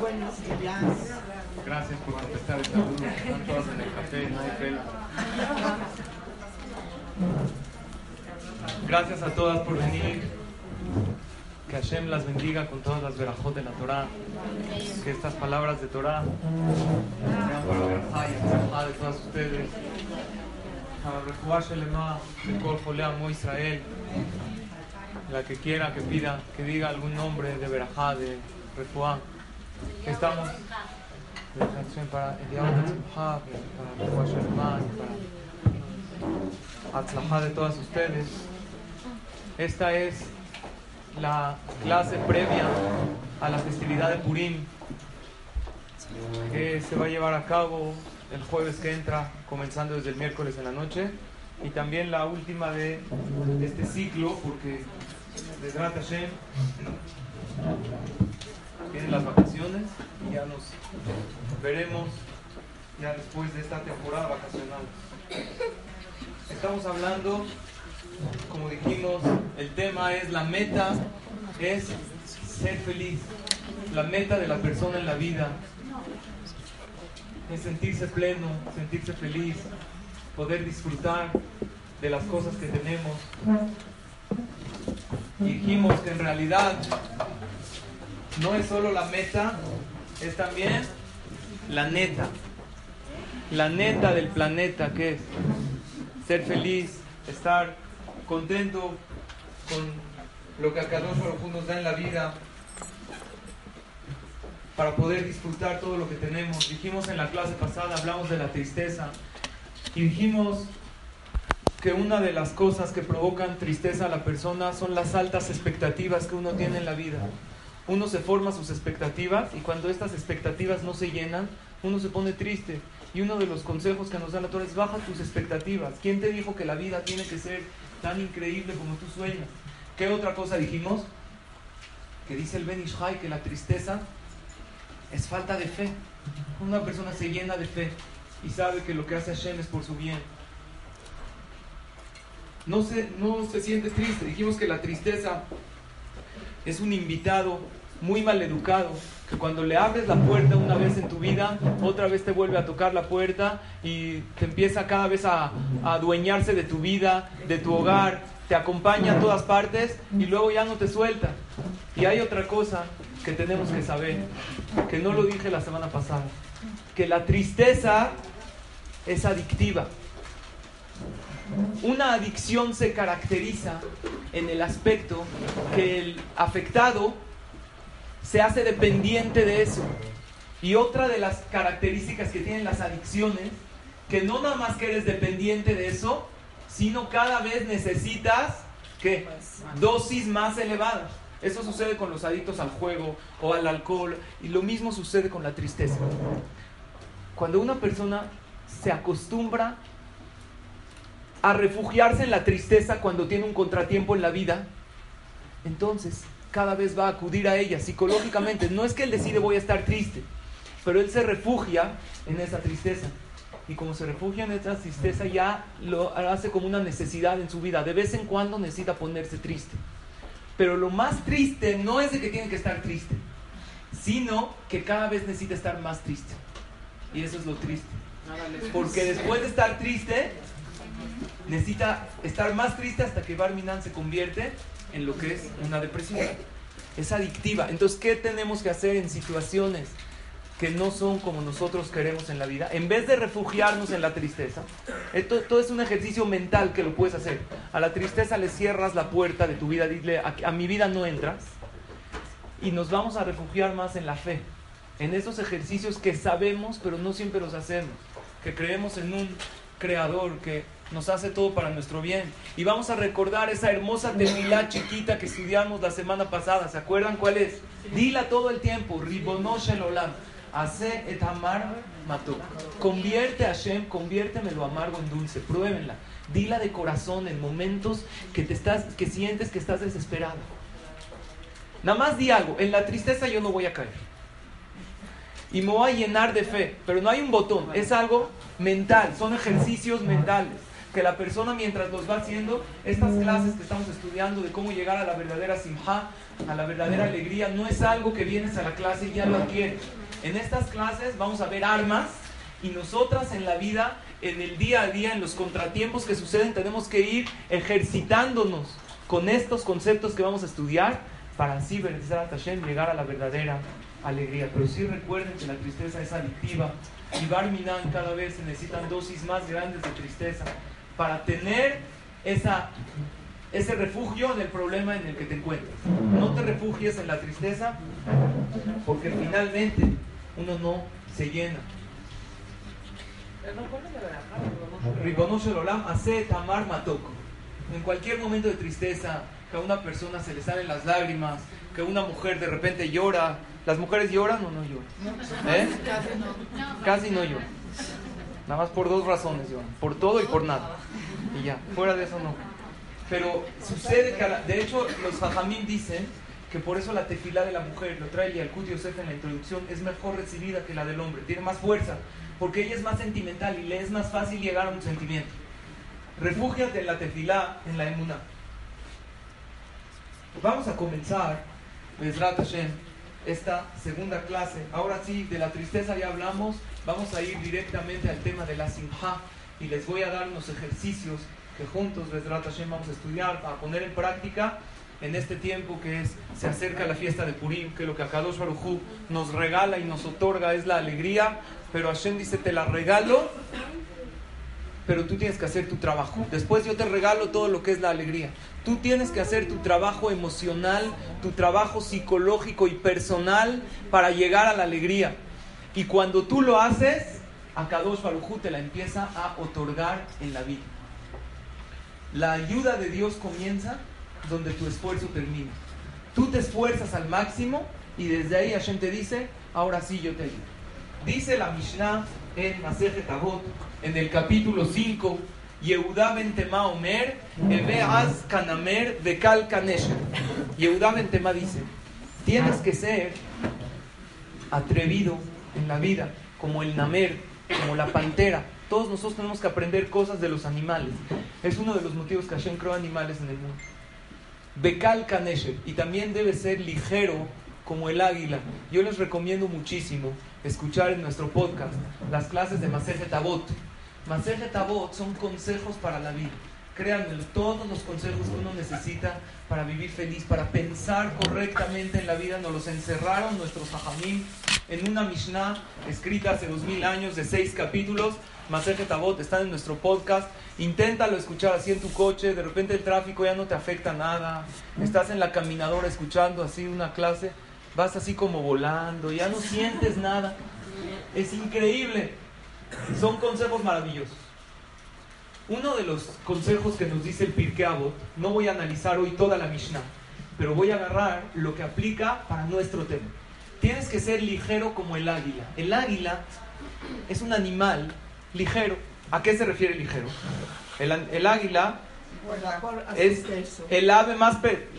Buenos días. Gracias por contestar esta duda. Están todos en el café, Michael. Gracias a todas por venir. Que Hashem las bendiga con todas las verajot de la Torah. Que estas palabras de Torah sean para Berajá y Atzlajá de todas ustedes. Para Refuá Shlemá, de Kol Jolei Amo Israel. La que quiera, que pida, que diga algún nombre de Berajá, de Refuá. Que estamos para el día de Tzimjá, para Refuá Shlemá y para Atzlajá de todas ustedes. Esta es la clase previa a la festividad de Purim, que se va a llevar a cabo el jueves que entra, comenzando desde el miércoles en la noche, y también la última de este ciclo, porque Bezrat Hashem vienen las vacaciones y ya nos veremos ya después de esta temporada vacacional. Estamos hablando, como dijimos, el tema es la meta, es ser feliz. La meta de la persona en la vida es sentirse pleno, sentirse feliz, poder disfrutar de las cosas que tenemos. Y dijimos que en realidad no es solo la meta, es también la neta del planeta, que es ser feliz, estar contento con lo que Akadosh Baruch Hu nos da en la vida para poder disfrutar todo lo que tenemos. Dijimos en la clase pasada, hablamos de la tristeza y dijimos que una de las cosas que provocan tristeza a la persona son las altas expectativas que uno tiene en la vida. Uno se forma sus expectativas y cuando estas expectativas no se llenan, uno se pone triste. Y uno de los consejos que nos da la Torah es: baja tus expectativas. ¿Quién te dijo que la vida tiene que ser tan increíble como tú sueñas? ¿Qué otra cosa dijimos? Que dice el Benishai que la tristeza es falta de fe. Una persona se llena de fe y sabe que lo que hace Hashem es por su bien. No se siente triste. Dijimos que la tristeza es un invitado muy maleducado, que cuando le abres la puerta una vez en tu vida, otra vez te vuelve a tocar la puerta y te empieza cada vez a adueñarse de tu vida, de tu hogar, te acompaña a todas partes y luego ya no te suelta. Y hay otra cosa que tenemos que saber, que no lo dije la semana pasada, que la tristeza es adictiva. Una adicción se caracteriza en el aspecto que el afectado se hace dependiente de eso. Y otra de las características que tienen las adicciones, que no nada más que eres dependiente de eso, sino cada vez necesitas ¿qué? Dosis más elevadas. Eso sucede con los adictos al juego o al alcohol, y lo mismo sucede con la tristeza. Cuando una persona se acostumbra a refugiarse en la tristeza cuando tiene un contratiempo en la vida, entonces cada vez va a acudir a ella psicológicamente. No es que él decide voy a estar triste, pero él se refugia en esa tristeza, y como se refugia en esa tristeza ya lo hace como una necesidad en su vida. De vez en cuando necesita ponerse triste, pero lo más triste no es de que tiene que estar triste, sino que cada vez necesita estar más triste. Y eso es lo triste, porque después de estar triste necesita estar más triste, hasta que Barminan se convierte en lo que es una depresión. Es adictiva. Entonces, ¿qué tenemos que hacer en situaciones que no son como nosotros queremos en la vida? En vez de refugiarnos en la tristeza, esto es un ejercicio mental que lo puedes hacer. A la tristeza le cierras la puerta de tu vida, dile: a mi vida no entras. Y nos vamos a refugiar más en la fe, en esos ejercicios que sabemos pero no siempre los hacemos, que creemos en un creador que nos hace todo para nuestro bien. Y vamos a recordar esa hermosa tefilá chiquita que estudiamos la semana pasada. ¿Se acuerdan cuál es? Sí. Dila todo el tiempo. Ribono shel olam, hace et amar mató. Convierte a Hashem, conviérteme lo amargo en dulce. Pruébenla. Dila de corazón en momentos que sientes que estás desesperado. Nada más di algo: en la tristeza yo no voy a caer, y me voy a llenar de fe. Pero no hay un botón, es algo mental, son ejercicios mentales. que la persona, mientras los va haciendo, estas clases que estamos estudiando de cómo llegar a la verdadera simjá, a la verdadera alegría, no es algo que vienes a la clase y ya lo adquieres. En estas clases vamos a ver armas, y nosotras en la vida, en el día a día, en los contratiempos que suceden, tenemos que ir ejercitándonos con estos conceptos que vamos a estudiar, para así, Bezrat Hashem, llegar a la verdadera alegría. Pero sí recuerden que la tristeza es adictiva, y Bar Minan cada vez se necesitan dosis más grandes de tristeza para tener ese refugio del problema en el que te encuentras. No te refugies en la tristeza, porque finalmente uno no se llena. En cualquier momento de tristeza, que a una persona se le salen las lágrimas, que una mujer de repente llora. ¿Las mujeres lloran o no lloran? Casi no lloran. Nada más por dos razones lloran: por todo y por nada. Y ya, fuera de eso no. Pero sucede que, de hecho, los jajamim dicen que por eso la tefilá de la mujer, lo trae el Yalkut Yosef en la introducción, es mejor recibida que la del hombre, tiene más fuerza, porque ella es más sentimental y le es más fácil llegar a un sentimiento. Refúgiate en la tefilá, en la emuná. Vamos a comenzar, Bezrat Hashem, esta segunda clase. Ahora sí, de la tristeza ya hablamos, vamos a ir directamente al tema de la simjá, y les voy a dar unos ejercicios que juntos, Bezrat Hashem, vamos a estudiar, a poner en práctica en este tiempo que se acerca la fiesta de Purim, que lo que Akadosh Baruch Hu nos regala y nos otorga es la alegría, pero Hashem dice: te la regalo, pero tú tienes que hacer tu trabajo. Después yo te regalo todo lo que es la alegría. Tú tienes que hacer tu trabajo emocional, tu trabajo psicológico y personal para llegar a la alegría. Y cuando tú lo haces, Akadosh Baruj Hu te la empieza a otorgar en la vida. La ayuda de Dios comienza donde tu esfuerzo termina. Tú te esfuerzas al máximo y desde ahí Hashem te dice: ahora sí yo te ayudo. Dice la Mishnah en Masechet Avot, en el capítulo 5, Yehudá Bentema Omer, Eve az Kanamer de Kal Kanesher. Yehudá Bentema dice: tienes que ser atrevido en la vida, como el Namer, como la pantera. Todos nosotros tenemos que aprender cosas de los animales. Es uno de los motivos que Hashem creó animales en el mundo. Bekal Kanesher. Y también debe ser ligero como el águila. Yo les recomiendo muchísimo escuchar en nuestro podcast las clases de Masejet Avot. Masejet Avot son consejos para la vida. Créanmelo, todos los consejos que uno necesita para vivir feliz, para pensar correctamente en la vida, nos los encerraron nuestros jajamim en una Mishnah escrita hace 2000 años de 6 capítulos. Masejet Avot está en nuestro podcast. Inténtalo escuchar así en tu coche, de repente el tráfico ya no te afecta nada, estás en la caminadora escuchando así una clase, vas así como volando, ya no sientes nada. Es increíble. Son consejos maravillosos. Uno de los consejos que nos dice el Pirkei Avot, no voy a analizar hoy toda la Mishnah, pero voy a agarrar lo que aplica para nuestro tema. Tienes que ser ligero como el águila. El águila es un animal ligero. ¿A qué se refiere ligero? El águila es el ave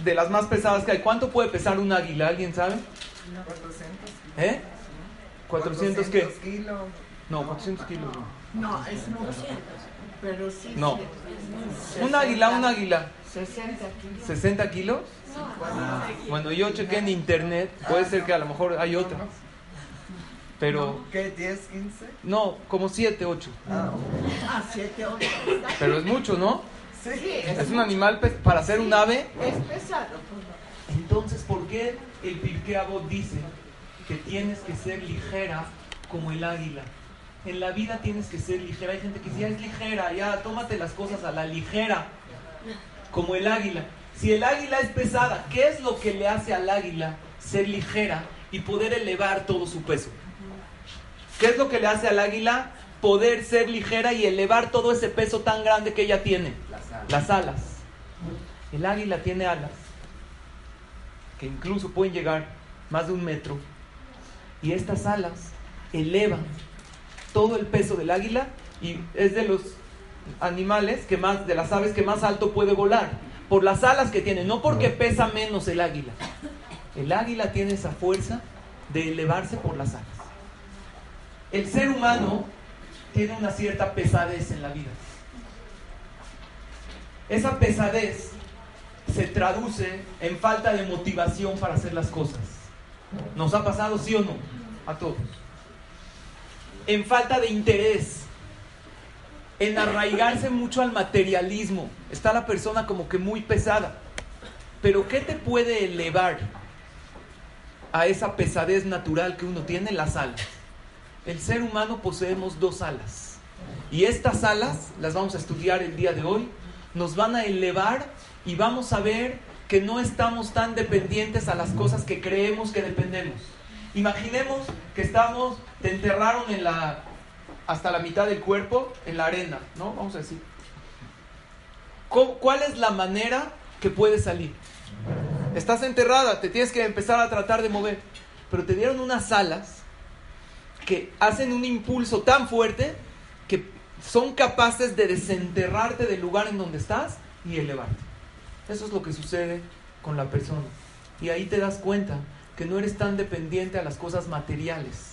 de las más pesadas que hay. ¿Cuánto puede pesar un águila? ¿Alguien sabe? 400 ¿qué? Kilos. No, 400 kilos no, es mucho, pero sí. No, un águila 60 kilos. Cuando yo chequé en internet, puede ser que a lo mejor hay otra, pero ¿qué? 10, 15. No, como 7, 8. Ah, 7, 8. Pero es mucho, ¿no? Sí, es un animal para ser un ave. Es pesado. Entonces, ¿por qué el Pirkei Avot dice que tienes que ser ligera como el águila? En la vida tienes que ser ligera. Hay gente que dice: ya es ligera, ya tómate las cosas a la ligera, como el águila. Si el águila es pesada, ¿qué es lo que le hace al águila ser ligera y poder elevar todo su peso? ¿Qué es lo que le hace al águila poder ser ligera y elevar todo ese peso tan grande que ella tiene? Las alas. El águila tiene alas que incluso pueden llegar más de 1 metro, y estas alas elevan todo el peso del águila, y es de los animales que más, de las aves que más alto puede volar, por las alas que tiene, no porque pesa menos el águila. El águila tiene esa fuerza de elevarse por las alas. El ser humano tiene una cierta pesadez en la vida. Esa pesadez se traduce en falta de motivación para hacer las cosas. ¿Nos ha pasado, sí o no? A todos. En falta de interés, en arraigarse mucho al materialismo. Está la persona como que muy pesada. Pero ¿qué te puede elevar a esa pesadez natural que uno tiene? Las alas. El ser humano poseemos dos alas. Y estas alas, las vamos a estudiar el día de hoy, nos van a elevar y vamos a ver que no estamos tan dependientes a las cosas que creemos que dependemos. Imaginemos que estamos, te enterraron en la, hasta la mitad del cuerpo, en la arena, ¿no? Vamos a decir. ¿Cuál es la manera que puedes salir? Estás enterrada, te tienes que empezar a tratar de mover. Pero te dieron unas alas que hacen un impulso tan fuerte que son capaces de desenterrarte del lugar en donde estás y elevarte. Eso es lo que sucede con la persona. Y ahí te das cuenta que no eres tan dependiente a las cosas materiales.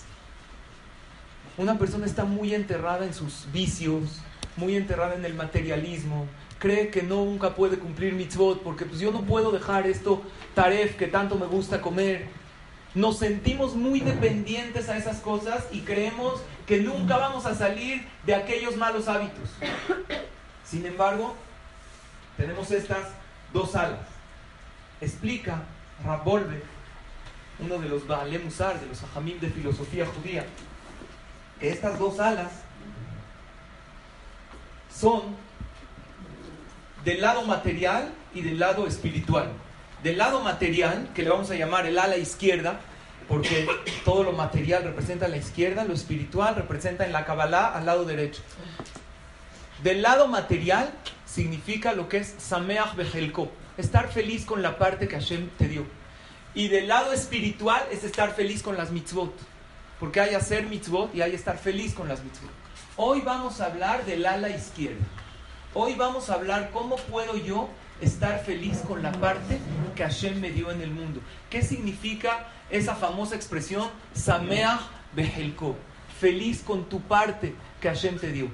Una persona está muy enterrada en sus vicios, muy enterrada en el materialismo, cree que no nunca puede cumplir mitzvot, porque pues yo no puedo dejar esto taref que tanto me gusta comer. Nos sentimos muy dependientes a esas cosas y creemos que nunca vamos a salir de aquellos malos hábitos. Sin embargo, tenemos estas dos alas. Explica Rav Volbe, uno de los Baalei Musar, de los hajamim de filosofía judía, que estas dos alas son del lado material y del lado espiritual. Del lado material, que le vamos a llamar el ala izquierda, porque todo lo material representa la izquierda, lo espiritual representa en la Kabbalah al lado derecho. Del lado material significa lo que es Sameach Bejelko, estar feliz con la parte que Hashem te dio. Y del lado espiritual es estar feliz con las mitzvot, porque hay hacer mitzvot y hay estar feliz con las mitzvot. Hoy vamos a hablar del ala izquierda. Hoy vamos a hablar cómo puedo yo estar feliz con la parte que Hashem me dio en el mundo. ¿Qué significa esa famosa expresión Sameach Bejelko? Feliz con tu parte que Hashem te dio.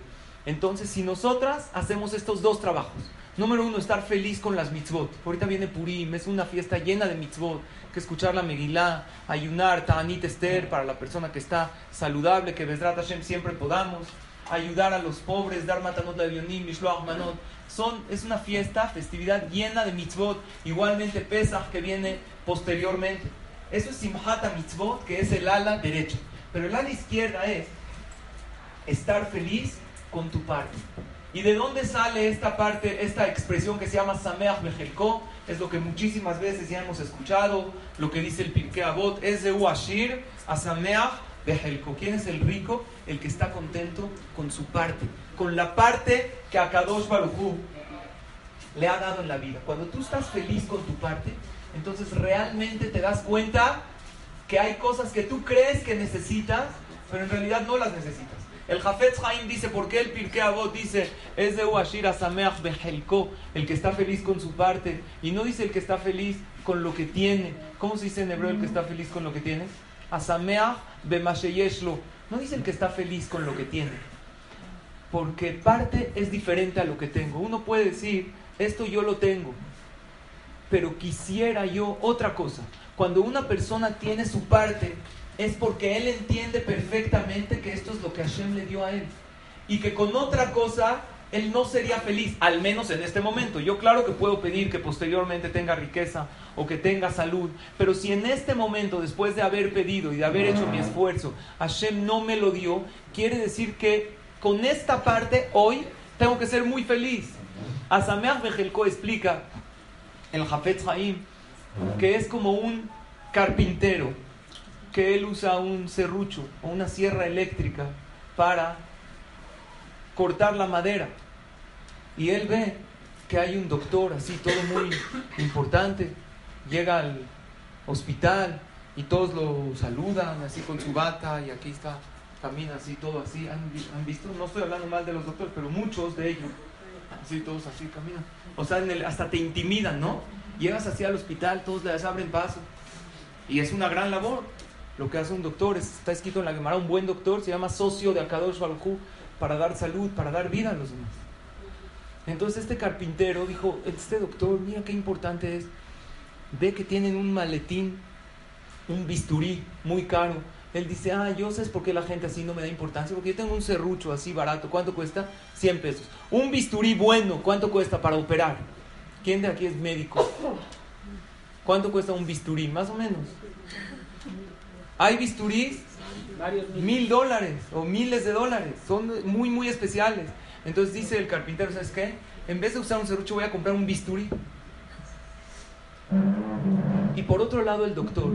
Entonces, si nosotras hacemos estos dos trabajos, número uno, estar feliz con las mitzvot. Ahorita viene Purim, es una fiesta llena de mitzvot. Hay que escuchar la Megillah, ayunar, Ta'anit Esther, para la persona que está saludable, que Bezrat Hashem siempre podamos. Ayudar a los pobres, dar Matanot de Evionim, Mishloach Manot. Es una fiesta, festividad llena de mitzvot. Igualmente Pesach, que viene posteriormente. Eso es Simchat HaMitzvot, que es el ala derecha. Pero el ala izquierda es estar feliz con tu parte. ¿Y de dónde sale esta parte, esta expresión que se llama Sameach Bejelko? Es lo que muchísimas veces ya hemos escuchado, lo que dice el Pirkei Avot, es de Uashir a Sameach Bejelko. ¿Quién es el rico? El que está contento con su parte, con la parte que Akadosh Baruch Hu le ha dado en la vida. Cuando tú estás feliz con tu parte, entonces realmente te das cuenta que hay cosas que tú crees que necesitas, pero en realidad no las necesitas. El Jafetz Haim dice, ¿por qué el Pirkei Avot dice es de Uashir Sameach Bejelko, el que está feliz con su parte, y no dice el que está feliz con lo que tiene? ¿Cómo se dice en hebreo el que está feliz con lo que tiene? Asameach bemasheyeshlo. No dice el que está feliz con lo que tiene, porque parte es diferente a lo que tengo. Uno puede decir, esto yo lo tengo, pero quisiera yo otra cosa. Cuando una persona tiene su parte, es porque él entiende perfectamente que esto es lo que Hashem le dio a él. Y que con otra cosa, él no sería feliz, al menos en este momento. Yo claro que puedo pedir que posteriormente tenga riqueza o que tenga salud. Pero si en este momento, después de haber pedido y de haber hecho mi esfuerzo, Hashem no me lo dio, quiere decir que con esta parte, hoy, tengo que ser muy feliz. Sameach Bejelko explica, el Jafetz Haim, que es como un carpintero que él usa un serrucho o una sierra eléctrica para cortar la madera. Y él ve que hay un doctor así, todo muy importante. Llega al hospital y todos lo saludan así con su bata y aquí está, camina así, todo así. ¿Han visto? No estoy hablando mal de los doctores, pero muchos de ellos, así todos así caminan. O sea, hasta te intimidan, ¿no? Llegas así al hospital, todos les abren paso. Y es una gran labor. Lo que hace un doctor, está escrito en la Gemara, un buen doctor se llama socio de Akadosh Baruj Hu, para dar salud, para dar vida a los demás. Entonces este carpintero dijo, este doctor, mira qué importante es, ve que tienen un maletín, un bisturí muy caro. Él dice, yo sé por qué la gente así no me da importancia, porque yo tengo un serrucho así barato. ¿Cuánto cuesta? 100 pesos. Un bisturí bueno, ¿cuánto cuesta para operar? ¿Quién de aquí es médico? ¿Cuánto cuesta un bisturí? Más o menos. Hay bisturís $1,000 o miles de dólares. Son muy, muy especiales. Entonces dice el carpintero, ¿sabes qué? En vez de usar un serrucho voy a comprar un bisturí. Y por otro lado el doctor...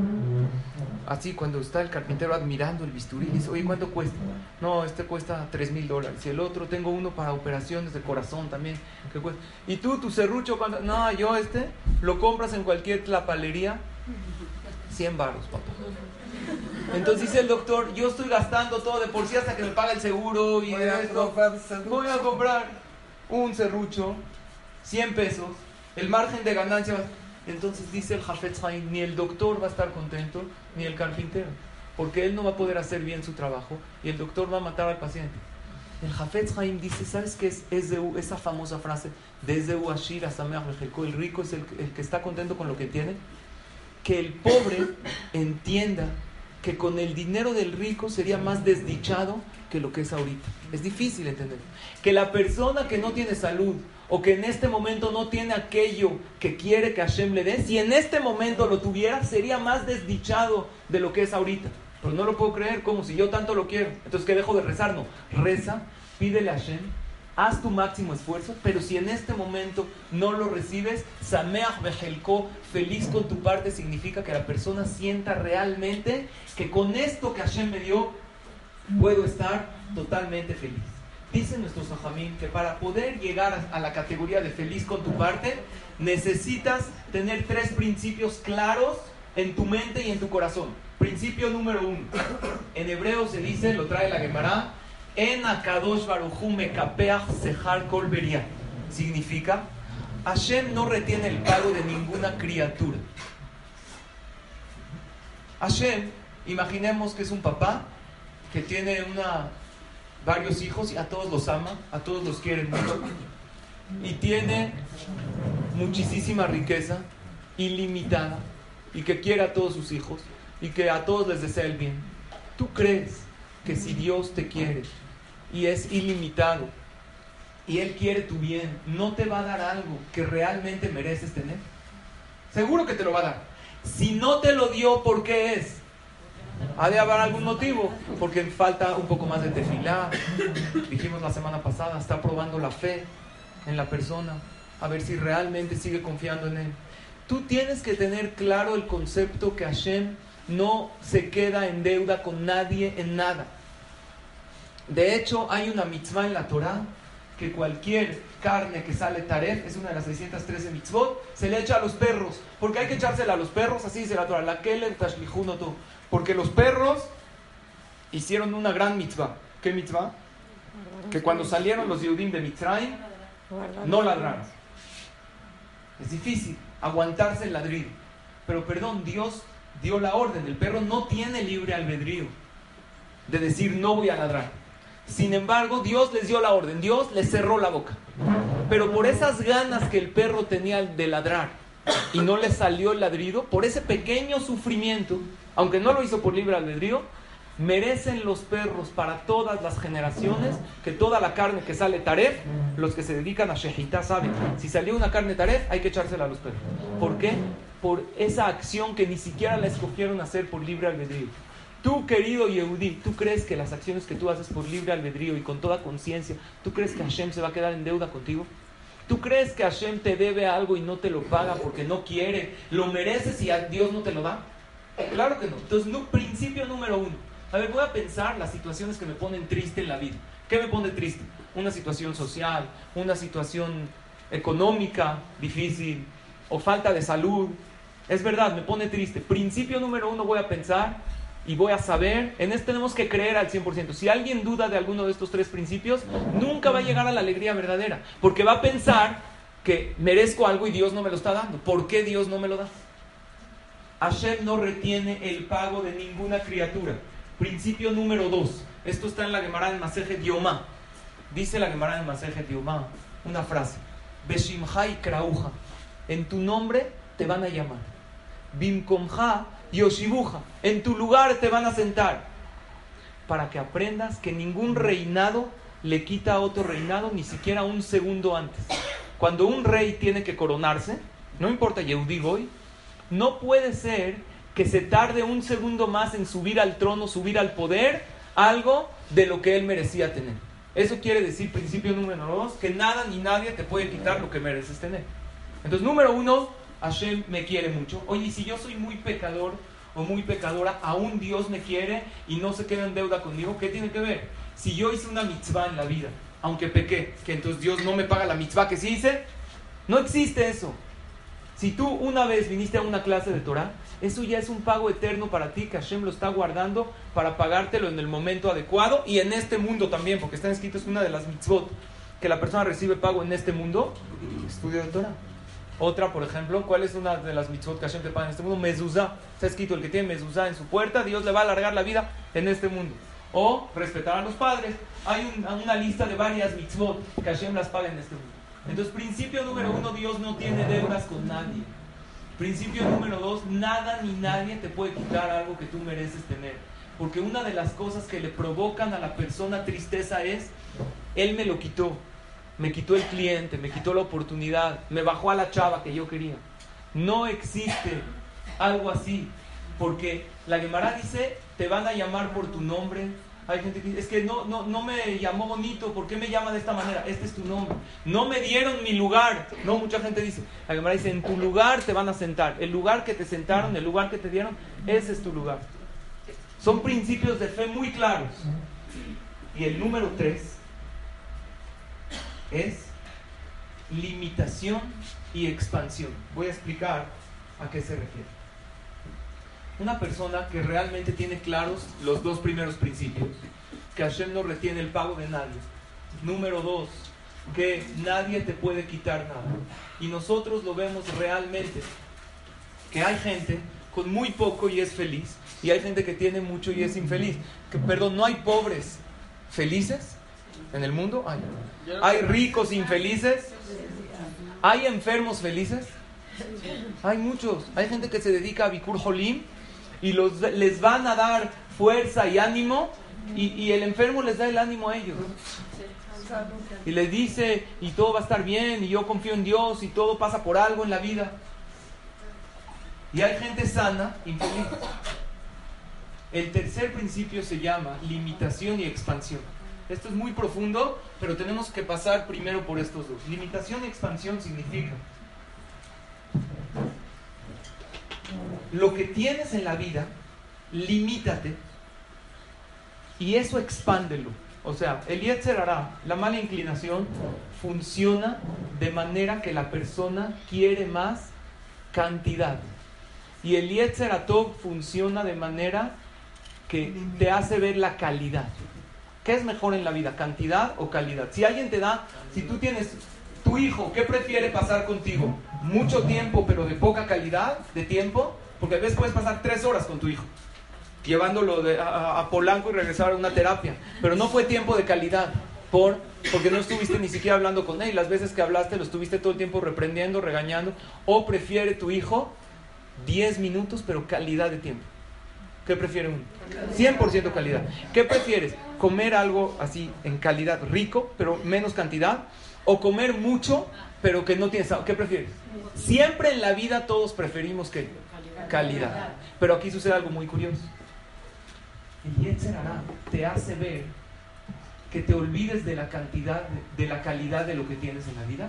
Así, cuando está el carpintero admirando el bisturí, dice, oye, ¿cuánto cuesta? No, este cuesta $3,000. Y el otro, tengo uno para operaciones de corazón también. ¿Qué cuesta? Y tú, tu serrucho, ¿cuánto? No, yo este, lo compras en cualquier tlapalería, $100, papá. Entonces dice el doctor, yo estoy gastando todo de por sí hasta que me paga el seguro. Y voy a comprar un serrucho, $100, el margen de ganancia va. Entonces dice el Jafetz Haim, ni el doctor va a estar contento, ni el carpintero, porque él no va a poder hacer bien su trabajo y el doctor va a matar al paciente. El Jafetz Haim dice, ¿sabes qué es esa famosa frase? Desde Uashir a Sameach Bejelko, el rico es el que está contento con lo que tiene. Que el pobre entienda que con el dinero del rico sería más desdichado que lo que es ahorita. Es difícil entender. Que la persona que no tiene salud, o que en este momento no tiene aquello que quiere que Hashem le dé, si en este momento lo tuviera, sería más desdichado de lo que es ahorita. Pero no lo puedo creer, como si yo tanto lo quiero. Entonces, ¿qué dejo de rezar? No, reza, pídele a Hashem, haz tu máximo esfuerzo, pero si en este momento no lo recibes, Sameach Bejelko, feliz con tu parte, significa que la persona sienta realmente que con esto que Hashem me dio, puedo estar totalmente feliz. Dicen nuestros Jajamim que para poder llegar a la categoría de feliz con tu parte, necesitas tener 3 principios claros en tu mente y en tu corazón. Principio número 1. En hebreo se dice, lo trae la Gemara, en Akadosh Baruch Hu mekapeach sehar kol beria. Significa, Hashem no retiene el pago de ninguna criatura. Hashem, imaginemos que es un papá que tiene varios hijos y a todos los ama, a todos los quieren mucho y tiene muchísima riqueza ilimitada y que quiere a todos sus hijos y que a todos les desea el bien. ¿Tú crees que si Dios te quiere y es ilimitado y Él quiere tu bien, no te va a dar algo que realmente mereces tener? Seguro que te lo va a dar. Si no te lo dio, ¿por qué es? Ha de haber algún motivo, porque falta un poco más de tefilá. Dijimos la semana pasada, está probando la fe en la persona, a ver si realmente sigue confiando en él. Tú tienes que tener claro el concepto que Hashem no se queda en deuda con nadie en nada. De hecho, hay una mitzvah en la Torah que cualquier carne que sale Taref, es una de las 613 mitzvot, se le echa a los perros, porque hay que echársela a los perros, así dice la Torah, la keler tashlijunoto, porque los perros hicieron una gran mitzvah. ¿Qué mitzvah? Que cuando salieron los Yehudim de Mitzrayim, no ladraron. Es difícil aguantarse el ladrido, pero perdón, Dios dio la orden, el perro no tiene libre albedrío de decir no voy a ladrar. Sin embargo, Dios les dio la orden, Dios les cerró la boca. Pero por esas ganas que el perro tenía de ladrar y no le salió el ladrido, por ese pequeño sufrimiento, aunque no lo hizo por libre albedrío, merecen los perros para todas las generaciones que toda la carne que sale Taref, los que se dedican a Shejitá saben, si salió una carne Taref hay que echársela a los perros. ¿Por qué? Por esa acción que ni siquiera la escogieron hacer por libre albedrío. Tú, querido Yehudi, ¿tú crees que las acciones que tú haces por libre albedrío y con toda conciencia, tú crees que Hashem se va a quedar en deuda contigo? ¿Tú crees que Hashem te debe algo y no te lo paga porque no quiere, lo mereces y a Dios no te lo da? Claro que no. Entonces, principio número 1. A ver, voy a pensar las situaciones que me ponen triste en la vida. ¿Qué me pone triste? Una situación social, una situación económica difícil o falta de salud. Es verdad, me pone triste. Principio número 1 voy a pensar... y voy a saber, en esto tenemos que creer al 100%. Si alguien duda de alguno de estos 3 principios, nunca va a llegar a la alegría verdadera, porque va a pensar que merezco algo y Dios no me lo está dando. ¿Por qué Dios no me lo da? Hashem no retiene el pago de ninguna criatura. Principio número 2. Esto está en la Gemara en Maseje de Yomá. Dice la Gemara en Maseje de Yomá una frase. Beshimha ikrauja. En tu nombre te van a llamar. Bimkomha yoshibuja. En tu lugar te van a sentar. Para que aprendas que ningún reinado le quita a otro reinado, ni siquiera un segundo antes. Cuando un rey tiene que coronarse, no importa Yehudi Goy, no puede ser que se tarde un segundo más en subir al trono, subir al poder, algo de lo que él merecía tener. Eso quiere decir, principio número 2, que nada ni nadie te puede quitar lo que mereces tener. Entonces, número 1, Hashem me quiere mucho. Oye, y si yo soy muy pecador o muy pecadora, aún Dios me quiere y no se queda en deuda conmigo. ¿Qué tiene que ver? Si yo hice una mitzvah en la vida, aunque pequé, que entonces Dios no me paga la mitzvah que sí hice, no existe eso. Si tú una vez viniste a una clase de Torah, eso ya es un pago eterno para ti, que Hashem lo está guardando para pagártelo en el momento adecuado y en este mundo también, porque está escrito, es una de las mitzvot, que la persona recibe pago en este mundo, estudio de Torah. Otra, por ejemplo, ¿cuál es una de las mitzvot que Hashem te paga en este mundo? Mezuzá, está escrito, el que tiene mezuzá en su puerta, Dios le va a alargar la vida en este mundo. O respetar a los padres. Hay una lista de varias mitzvot que Hashem las paga en este mundo. Entonces, principio número 1, Dios no tiene deudas con nadie. Principio número 2, nada ni nadie te puede quitar algo que tú mereces tener. Porque una de las cosas que le provocan a la persona tristeza es, él me lo quitó. Me quitó el cliente, me quitó la oportunidad, me bajó a la chava que yo quería. No existe algo así. Porque la Gemara dice, te van a llamar por tu nombre. Hay gente que dice, es que no me llamó bonito, ¿por qué me llama de esta manera? Este es tu nombre. No me dieron mi lugar. No, mucha gente dice, la Gemara dice, en tu lugar te van a sentar. El lugar que te sentaron, el lugar que te dieron, ese es tu lugar. Son principios de fe muy claros. Y el número 3 es limitación y expansión. Voy a explicar a qué se refiere. Una persona que realmente tiene claros los dos primeros principios, que Hashem no retiene el pago de nadie. Número 2, que nadie te puede quitar nada. Y nosotros lo vemos realmente, que hay gente con muy poco y es feliz, y hay gente que tiene mucho y es infeliz. ¿No hay pobres felices en el mundo? ¿Hay ricos infelices? ¿Hay enfermos felices? Hay muchos. Hay gente que se dedica a Bikur Holim y les van a dar fuerza y ánimo, y el enfermo les da el ánimo a ellos y les dice, y todo va a estar bien, y yo confío en Dios, y todo pasa por algo en la vida. Y hay gente sana, infeliz. El tercer principio se llama limitación y expansión. Esto es muy profundo, pero tenemos que pasar primero por estos dos. Limitación y expansión significa lo que tienes en la vida, limítate y eso expándelo. O sea, el Yetzer hará, la mala inclinación, funciona de manera que la persona quiere más cantidad, y el Yetzer Atov funciona de manera que te hace ver la calidad. ¿Qué es mejor en la vida, cantidad o calidad? Si alguien te da, si tú tienes tu hijo, ¿qué prefiere pasar contigo? Mucho tiempo, pero de poca calidad de tiempo, porque a veces puedes pasar 3 horas con tu hijo, llevándolo a Polanco y regresar a una terapia, pero no fue tiempo de calidad, porque no estuviste ni siquiera hablando con él. Las veces que hablaste lo estuviste todo el tiempo reprendiendo, regañando. O prefiere tu hijo 10 minutos, pero calidad de tiempo. ¿Qué prefiere uno? 100% calidad. ¿Qué prefieres? ¿Comer algo así en calidad, rico, pero menos cantidad? ¿O comer mucho, pero que no tiene sabor? ¿Qué prefieres? Siempre en la vida todos preferimos que calidad. Pero aquí sucede algo muy curioso. El Yetzer hará te hace ver que te olvides de la cantidad, de la calidad de lo que tienes en la vida,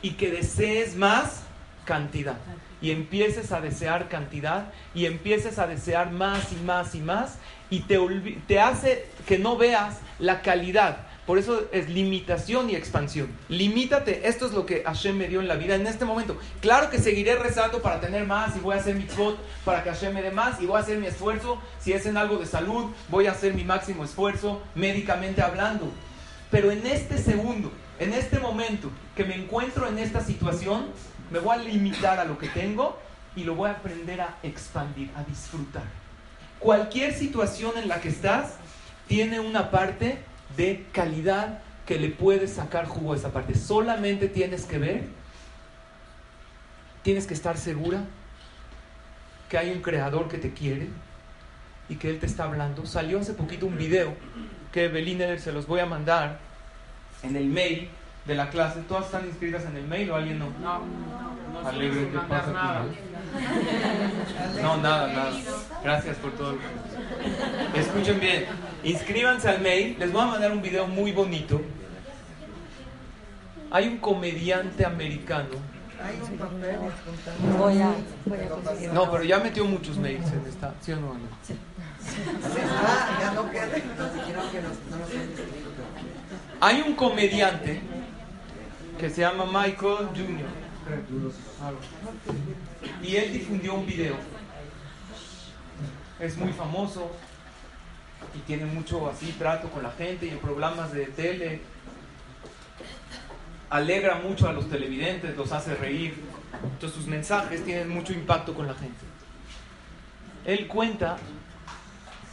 y que desees más cantidad. Y empieces a desear cantidad, y empieces a desear más y más y más, y te hace que no veas la calidad. Por eso es limitación y expansión. Limítate, esto es lo que Hashem me dio en la vida en este momento. Claro que seguiré rezando para tener más, y voy a hacer mitzvot para que Hashem me dé más, y voy a hacer mi esfuerzo. Si es en algo de salud, voy a hacer mi máximo esfuerzo, médicamente hablando. Pero en este segundo, en este momento que me encuentro en esta situación, me voy a limitar a lo que tengo y lo voy a aprender a expandir, a disfrutar. Cualquier situación en la que estás tiene una parte de calidad que le puedes sacar jugo a esa parte. Solamente tienes que ver, tienes que estar segura que hay un creador que te quiere y que él te está hablando. Salió hace poquito un video que Beliner se los voy a mandar en el mail de la clase. ¿Todas están inscritas en el mail o alguien no? No. Alegre, ¿qué pasa? Nada. No, nada. Gracias por todo. Escuchen bien. Inscríbanse al mail. Les voy a mandar un video muy bonito. Hay un comediante americano. Voy a no, pero ya metió muchos mails en esta. ¿Sí o no? Sí. Ya no queda. Hay un comediante que se llama Michael Jr. Y él difundió un video. Es muy famoso y tiene mucho así trato con la gente y en programas de tele. Alegra mucho a los televidentes, los hace reír. Entonces sus mensajes tienen mucho impacto con la gente. Él cuenta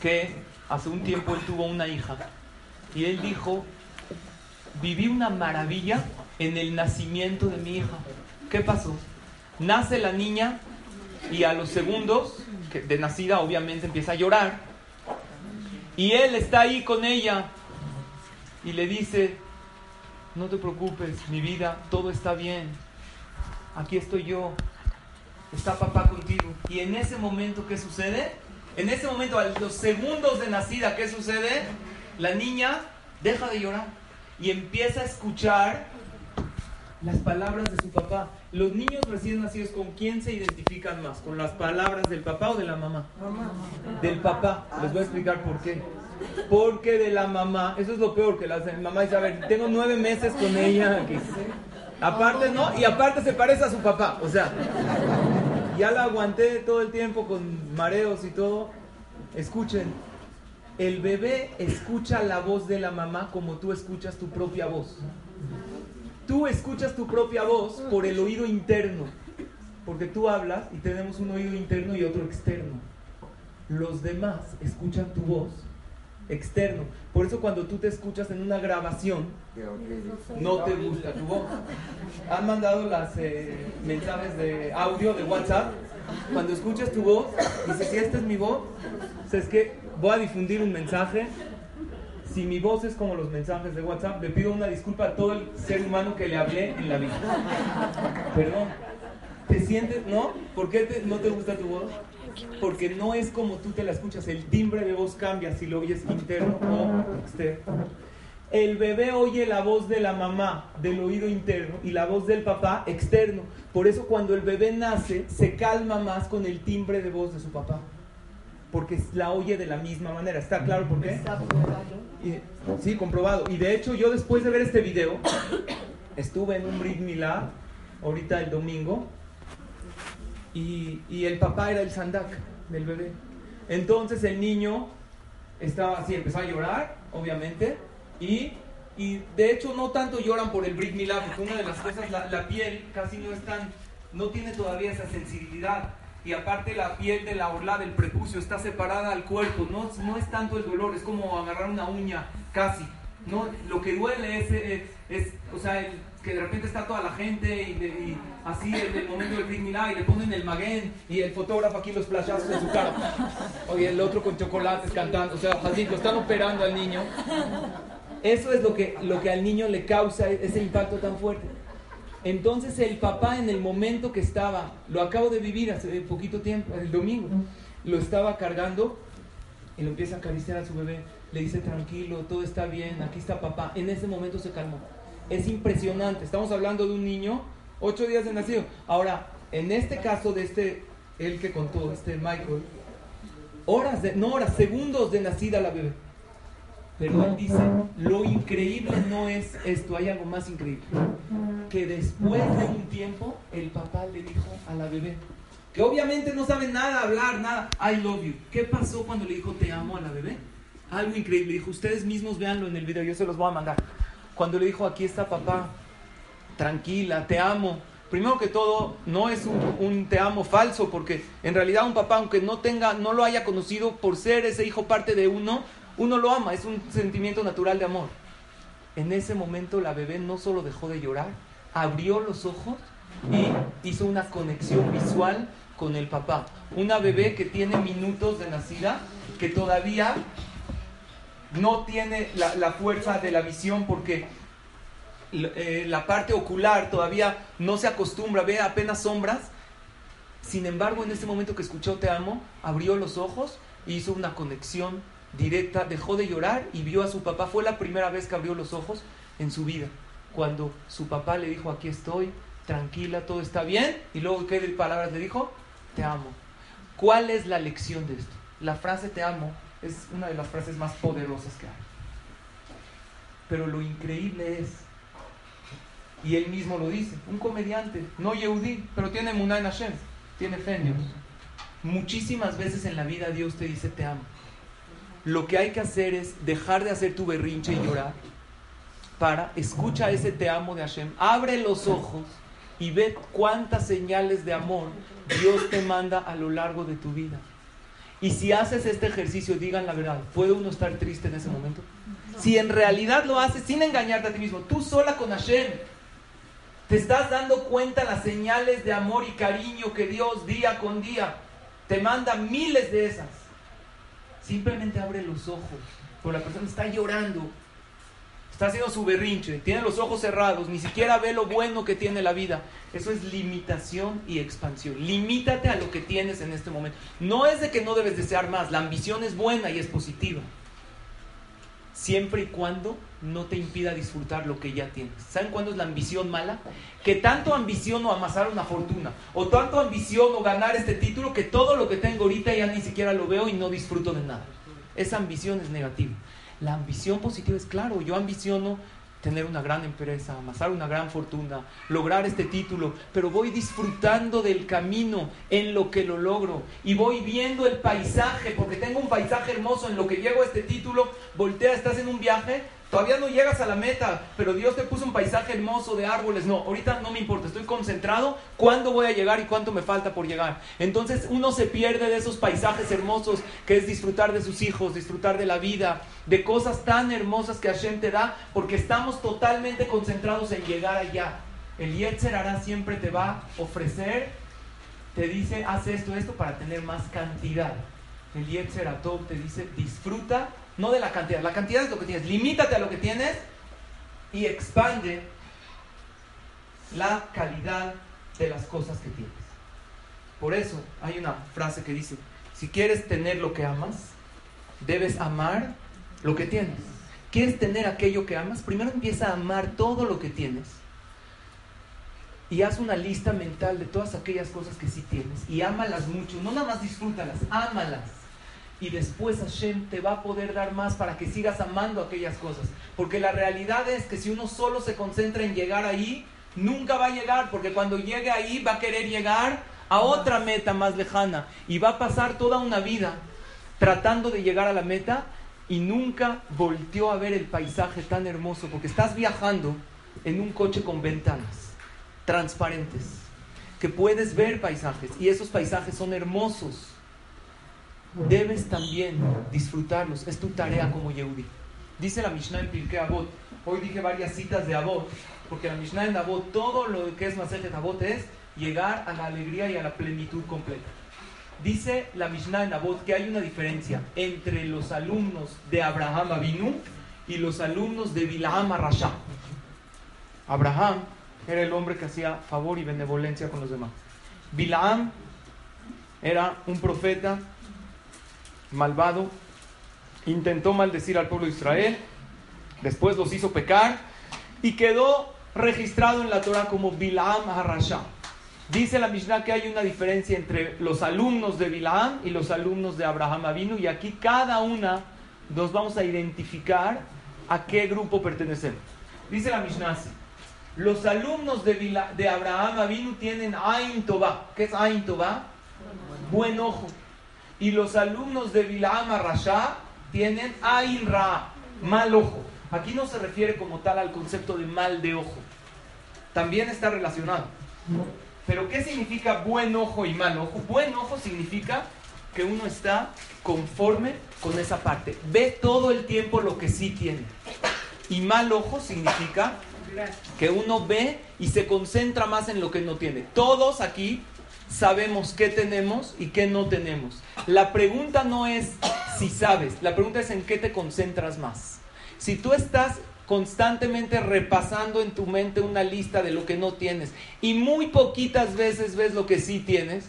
que hace un tiempo él tuvo una hija y él dijo: viví una maravilla en el nacimiento de mi hija. ¿Qué pasó? Nace la niña y a los segundos de nacida obviamente empieza a llorar y él está ahí con ella y le dice: no te preocupes, mi vida, todo está bien, aquí estoy yo, está papá contigo. Y en ese momento, ¿qué sucede? En ese momento, a los segundos de nacida, ¿qué sucede? La niña deja de llorar y empieza a escuchar las palabras de su papá. Los niños recién nacidos, ¿con quién se identifican más? ¿Con las palabras del papá o de la mamá? Del papá. Les voy a explicar por qué. Porque de la mamá, eso es lo peor, que la mamá dice: a ver, tengo 9 meses con ella aquí. Aparte, ¿no? Y aparte se parece a su papá. O sea, ya la aguanté todo el tiempo con mareos y todo. Escuchen. El bebé escucha la voz de la mamá como tú escuchas tu propia voz. Tú escuchas tu propia voz por el oído interno, porque tú hablas y tenemos un oído interno y otro externo. Los demás escuchan tu voz externo. Por eso cuando tú te escuchas en una grabación, no te gusta tu voz. ¿Han mandado las mensajes de audio de WhatsApp? Cuando escuchas tu voz, dices: si esta es mi voz, es que voy a difundir un mensaje. Si mi voz es como los mensajes de WhatsApp, le pido una disculpa a todo el ser humano que le hablé en la vida. Perdón. ¿Te sientes? ¿No? ¿Por qué no te gusta tu voz? Porque no es como tú te la escuchas. El timbre de voz cambia si lo oyes interno o externo. El bebé oye la voz de la mamá del oído interno y la voz del papá externo. Por eso cuando el bebé nace, se calma más con el timbre de voz de su papá, porque la oye de la misma manera. ¿Está claro por qué? Está comprobado. Sí, comprobado. Y de hecho, yo después de ver este video, estuve en un Brit milá, ahorita el domingo, y el papá era el sandak del bebé. Entonces el niño estaba así, empezó a llorar, obviamente, y de hecho no tanto lloran por el Brit milá, porque una de las cosas, la piel casi no tiene todavía esa sensibilidad. Y aparte la piel de la orla del prepucio está separada al cuerpo, no es tanto el dolor, es como agarrar una uña casi, ¿no? Lo que duele es o sea, que de repente está toda la gente y así en el momento del Brit milá y le ponen el maguén y el fotógrafo aquí los flashazos en su cara, oye, el otro con chocolates cantando, o sea, así lo están operando al niño. Eso es lo que al niño le causa ese impacto tan fuerte. Entonces el papá, en el momento que estaba, lo acabo de vivir hace poquito tiempo, el domingo, lo estaba cargando y lo empieza a acariciar a su bebé, le dice: tranquilo, todo está bien, aquí está papá. En ese momento se calmó. Es impresionante. Estamos hablando de un niño 8 días de nacido. Ahora, en este caso de el que contó, Michael, segundos de nacida la bebé. Pero él dice: lo increíble no es esto, hay algo más increíble. Que después de un tiempo, el papá le dijo a la bebé, que obviamente no sabe nada hablar, nada, I love you. ¿Qué pasó cuando le dijo te amo a la bebé? Algo increíble. Dijo: ustedes mismos véanlo en el video, yo se los voy a mandar. Cuando le dijo: aquí está papá, tranquila, te amo. Primero que todo, no es un te amo falso, porque en realidad un papá, aunque no lo haya conocido, por ser ese hijo parte de uno lo ama, es un sentimiento natural de amor. En ese momento la bebé no solo dejó de llorar, abrió los ojos y hizo una conexión visual con el papá. Una bebé que tiene minutos de nacida, que todavía no tiene la fuerza de la visión porque la parte ocular todavía no se acostumbra, ve apenas sombras. Sin embargo, en ese momento que escuchó "te amo", abrió los ojos e hizo una conexión directa, dejó de llorar y vio a su papá. Fue la primera vez que abrió los ojos en su vida, cuando su papá le dijo: "Aquí estoy, tranquila, todo está bien", y luego ¿qué palabras le dijo? "Te amo". ¿Cuál es la lección de esto? La frase "te amo" es una de las frases más poderosas que hay, pero lo increíble es, y él mismo lo dice, un comediante, no Yehudi, pero tiene emuná en Hashem, tiene fe en Dios. Muchísimas veces en la vida Dios te dice "te amo". Lo que hay que hacer es dejar de hacer tu berrinche y llorar, para escucha ese "te amo" de Hashem, abre los ojos y ve cuántas señales de amor Dios te manda a lo largo de tu vida. Y si haces este ejercicio, digan la verdad, ¿puede uno estar triste en ese momento? No. Si en realidad lo haces sin engañarte a ti mismo, tú sola con Hashem, te estás dando cuenta las señales de amor y cariño que Dios día con día te manda, miles de esas. Simplemente abre los ojos, porque la persona está llorando, está haciendo su berrinche, tiene los ojos cerrados, ni siquiera ve lo bueno que tiene la vida. Eso es limitación y expansión. Limítate a lo que tienes en este momento. No es de que no debes desear más, la ambición es buena y es positiva, siempre y cuando no te impida disfrutar lo que ya tienes. ¿Saben cuándo es la ambición mala? Que tanto ambiciono amasar una fortuna, o tanto ambiciono ganar este título, que todo lo que tengo ahorita ya ni siquiera lo veo y no disfruto de nada. Esa ambición es negativa. La ambición positiva es, claro, yo ambiciono tener una gran empresa, amasar una gran fortuna, lograr este título, pero voy disfrutando del camino en lo que lo logro, y voy viendo el paisaje, porque tengo un paisaje hermoso en lo que llego a este título. Voltea, estás en un viaje, todavía no llegas a la meta, pero Dios te puso un paisaje hermoso de árboles. No, ahorita no me importa, estoy concentrado, ¿cuándo voy a llegar y cuánto me falta por llegar? Entonces uno se pierde de esos paisajes hermosos, que es disfrutar de sus hijos, disfrutar de la vida, de cosas tan hermosas que Hashem te da, porque estamos totalmente concentrados en llegar allá. El Yetzer hará siempre te va a ofrecer, te dice, haz esto para tener más cantidad. El Yetzer Atov te dice, disfruta, no de la cantidad es lo que tienes, limítate a lo que tienes y expande la calidad de las cosas que tienes. Por eso hay una frase que dice, si quieres tener lo que amas, debes amar lo que tienes. ¿Quieres tener aquello que amas? Primero empieza a amar todo lo que tienes, y haz una lista mental de todas aquellas cosas que sí tienes, y ámalas mucho, no nada más disfrútalas, ámalas. Y después Hashem te va a poder dar más para que sigas amando aquellas cosas. Porque la realidad es que si uno solo se concentra en llegar ahí, nunca va a llegar. Porque cuando llegue ahí va a querer llegar a otra meta más lejana. Y va a pasar toda una vida tratando de llegar a la meta y nunca volteó a ver el paisaje tan hermoso. Porque estás viajando en un coche con ventanas transparentes, que puedes ver paisajes. Y esos paisajes son hermosos. Debes también disfrutarlos, es tu tarea como Yehudi. Dice la Mishnah en Pirkei Avot, hoy dije varias citas de Avot, porque la Mishnah en Avot, todo lo que es Masechet Avot es llegar a la alegría y a la plenitud completa. Dice la Mishnah en Avot que hay una diferencia entre los alumnos de Abraham Avinu y los alumnos de Bilam Arashá. Abraham era el hombre que hacía favor y benevolencia con los demás. Bilam era un profeta malvado, intentó maldecir al pueblo de Israel, después los hizo pecar y quedó registrado en la Torah como Bilam Harashá. Dice la Mishnah que hay una diferencia entre los alumnos de Bilam y los alumnos de Abraham Avinu, y aquí cada una nos vamos a identificar a qué grupo pertenecemos. Dice la Mishnah así: los alumnos de Abraham Avinu tienen Ain Tová. ¿Qué es Ain Tová? Buen ojo. Y los alumnos de Bilam Arashá tienen Ain Ra, mal ojo. Aquí no se refiere como tal al concepto de mal de ojo, también está relacionado. Pero ¿qué significa buen ojo y mal ojo? Buen ojo significa que uno está conforme con esa parte, ve todo el tiempo lo que sí tiene. Y mal ojo significa que uno ve y se concentra más en lo que no tiene. Todos aquí sabemos qué tenemos y qué no tenemos. La pregunta no es si sabes, la pregunta es en qué te concentras más. Si tú estás constantemente repasando en tu mente una lista de lo que no tienes y muy poquitas veces ves lo que sí tienes,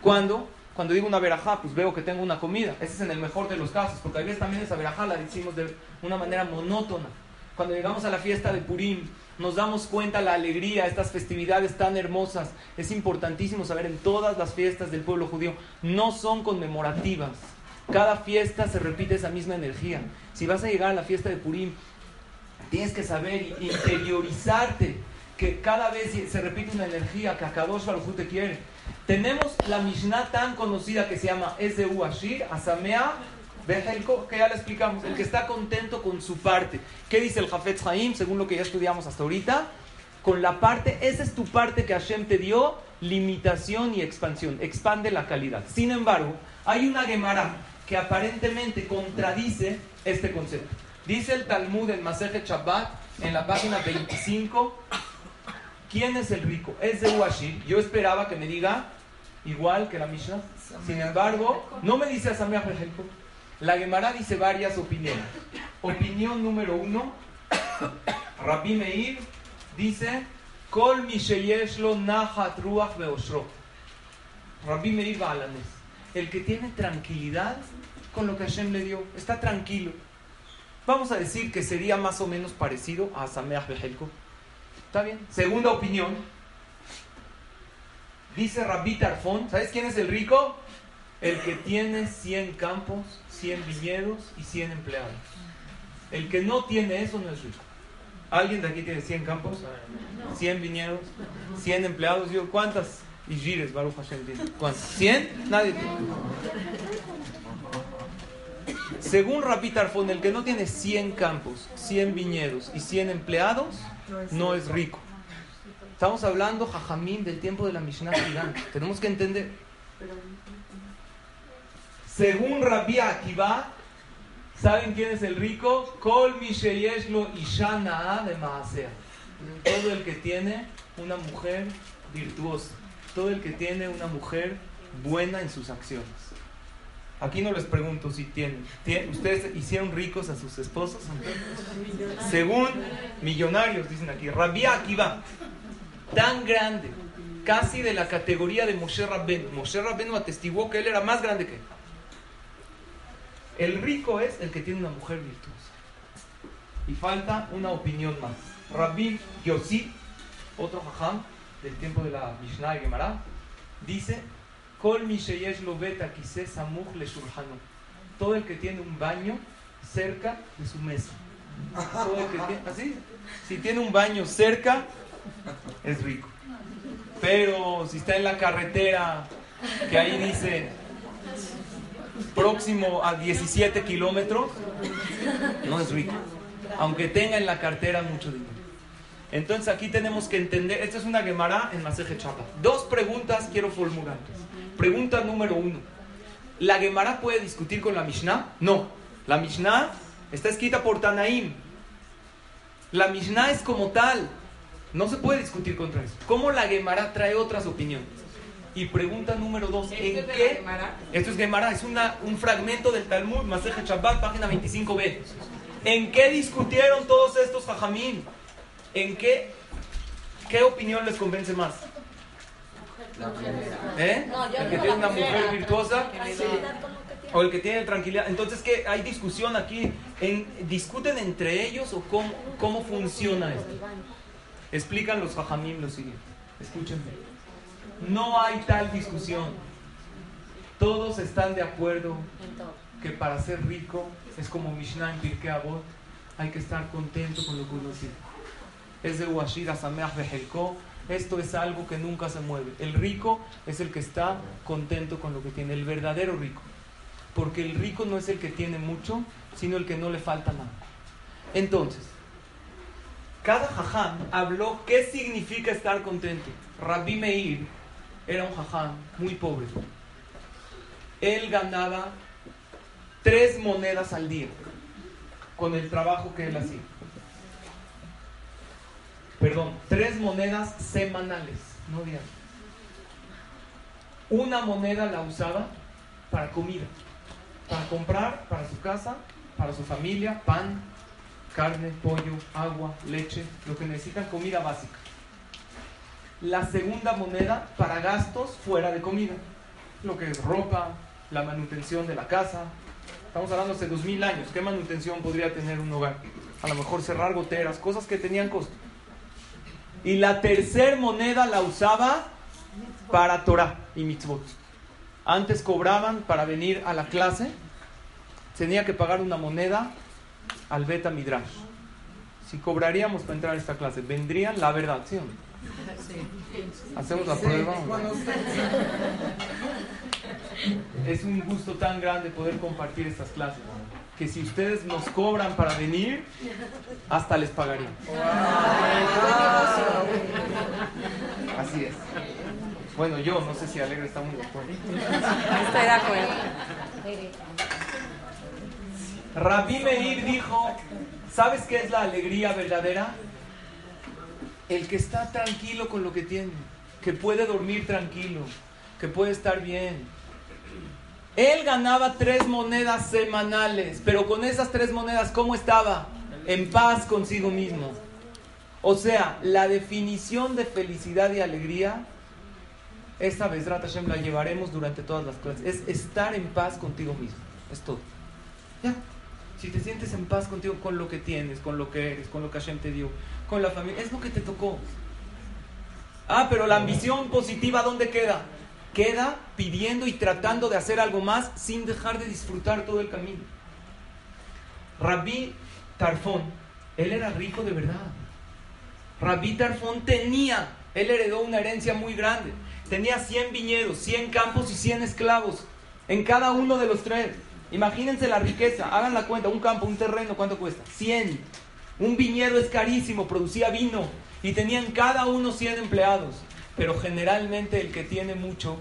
Cuando digo una berajá, pues veo que tengo una comida. Ese es en el mejor de los casos, porque a veces también esa berajá la decimos de una manera monótona. Cuando llegamos a la fiesta de Purim, nos damos cuenta la alegría, estas festividades tan hermosas. Es importantísimo saber, en todas las fiestas del pueblo judío, no son conmemorativas. Cada fiesta se repite esa misma energía. Si vas a llegar a la fiesta de Purim, tienes que saber interiorizarte que cada vez se repite una energía que Akadosh Baruj Hu te quiere. Tenemos la Mishnah tan conocida que se llama S.U. Ashir, Sameach Bejelko, que ya la explicamos, el que está contento con su parte. ¿Qué dice el Jafetz Haim, según lo que ya estudiamos hasta ahorita? Con la parte, esa es tu parte que Hashem te dio, limitación y expansión, expande la calidad. Sin embargo, hay una Gemara que aparentemente contradice este concepto. Dice el Talmud en Masejet Shabbat, en la página 25... ¿Quién es el rico? Es de Uashir. Yo esperaba que me diga igual que la Mishnah. Sin embargo, no me dice a Sameach Bejelko. La Gemara dice varias opiniones. Opinión número 1. Rabbi Meir dice Kol mi sheyesh lo nachat ruach beoshro. Rabbi Meir Balanes. El que tiene tranquilidad con lo que Hashem le dio. Está tranquilo. Vamos a decir que sería más o menos parecido a Sameach Bejelko. ¿Está bien? Segunda opinión. Dice Rabbi Tarfón, ¿sabes quién es el rico? El que tiene 100 campos, 100 viñedos y 100 empleados. El que no tiene eso no es rico. ¿Alguien de aquí tiene 100 campos? 100 viñedos, 100 empleados. Yo, ¿cuántas? Y Gires, Baruch Hashem tiene. ¿Cuántas? ¿100? Nadie tiene. Según Rabbi Tarfón, el que no tiene 100 campos, 100 viñedos y 100 empleados no es rico. Estamos hablando, jajamín, del tiempo de la Mishnah gigante. Tenemos que entender. Según Rabbi Akiva, ¿saben quién es el rico? Kol mi sheyesh lo isha na'a de maasea. Todo el que tiene una mujer virtuosa. Todo el que tiene una mujer buena en sus acciones. Aquí no les pregunto si tienen. ¿Ustedes hicieron ricos a sus esposos? Según millonarios, dicen aquí. Rabbi Akiva, tan grande, casi de la categoría de Moshe Rabbenu. Moshe Rabbenu atestiguó que él era más grande que él. El rico es el que tiene una mujer virtuosa. Y falta una opinión más. Rabbi Yossi, otro jajam del tiempo de la Mishnah y Gemara, dice: todo el que tiene un baño cerca de su mesa. Todo el que tiene, ¿así? Si tiene un baño cerca, es rico. Pero si está en la carretera, que ahí dice próximo a 17 kilómetros, no es rico. Aunque tenga en la cartera mucho dinero. Entonces aquí tenemos que entender, esta es una Gemara en Maseje Chapa. Dos preguntas quiero formular. Pregunta número 1. ¿La Gemara puede discutir con la Mishnah? No. La Mishnah está escrita por Tanaim. La Mishnah es como tal. No se puede discutir contra eso. ¿Cómo la Gemara trae otras opiniones? Y pregunta número 2. ¿En qué? Esto es Gemara. Es un fragmento del Talmud, Maseje Shabbat, página 25b. ¿En qué discutieron todos estos jajamín? ¿En qué opinión les convence más? La mujer. No, el que tiene una mujer virtuosa o el que tiene tranquilidad. Entonces, ¿qué? ¿Hay discusión aquí? ¿Discuten entre ellos o cómo funciona esto? Explican los jajamim lo siguiente. Escúchenme. No hay tal discusión. Todos están de acuerdo que para ser rico es como Mishnah en Pirkei Avot, hay que estar contento con lo que uno tiene. Es de Uashir a Sameach Bejelko. Esto es algo que nunca se mueve. El rico es el que está contento con lo que tiene, el verdadero rico. Porque el rico no es el que tiene mucho, sino el que no le falta nada. Entonces, cada jajam habló qué significa estar contento. Rabbi Meir era un jajam muy pobre. Él ganaba 3 monedas al día con el trabajo que él hacía. tres monedas semanales, no diarias. Una moneda la usaba para comida, para comprar, para su casa, para su familia, pan, carne, pollo, agua, leche, lo que necesitan, comida básica. La segunda moneda para gastos fuera de comida, lo que es ropa, la manutención de la casa. Estamos hablando hace 2000 años. ¿Qué manutención podría tener un hogar? A lo mejor cerrar goteras, cosas que tenían costo. Y la tercera moneda la usaba para Torah y Mitzvot. Antes cobraban para venir a la clase, tenía que pagar una moneda al Beta Midrash. Si cobraríamos para entrar a esta clase, vendrían, la verdad, ¿sí o no? Sí. Hacemos la prueba. Es un gusto tan grande poder compartir estas clases, que si ustedes nos cobran para venir, hasta les pagarían. Wow. Así es. Bueno, yo no sé si Alegre está muy de acuerdo. Estoy de acuerdo. Rabí Meir dijo, ¿sabes qué es la alegría verdadera? El que está tranquilo con lo que tiene, que puede dormir tranquilo, que puede estar bien. Él ganaba 3 monedas semanales, pero con esas 3 monedas, ¿cómo estaba? En paz consigo mismo. O sea, la definición de felicidad y alegría, esta Bezrat Hashem la llevaremos durante todas las clases, es estar en paz contigo mismo, es todo. Ya. Si te sientes en paz contigo, con lo que tienes, con lo que eres, con lo que Hashem te dio, con la familia, es lo que te tocó. Ah, pero la ambición positiva, ¿dónde queda? Queda pidiendo y tratando de hacer algo más sin dejar de disfrutar todo el camino. Rabí Tarfón, él era rico de verdad. Rabí Tarfón tenía, él heredó una herencia muy grande. Tenía 100 viñedos, 100 campos y 100 esclavos en cada uno de los 3. Imagínense la riqueza, hagan la cuenta, un campo, un terreno, ¿cuánto cuesta? 100. Un viñedo es carísimo, producía vino y tenían cada uno 100 empleados. Pero generalmente el que tiene mucho,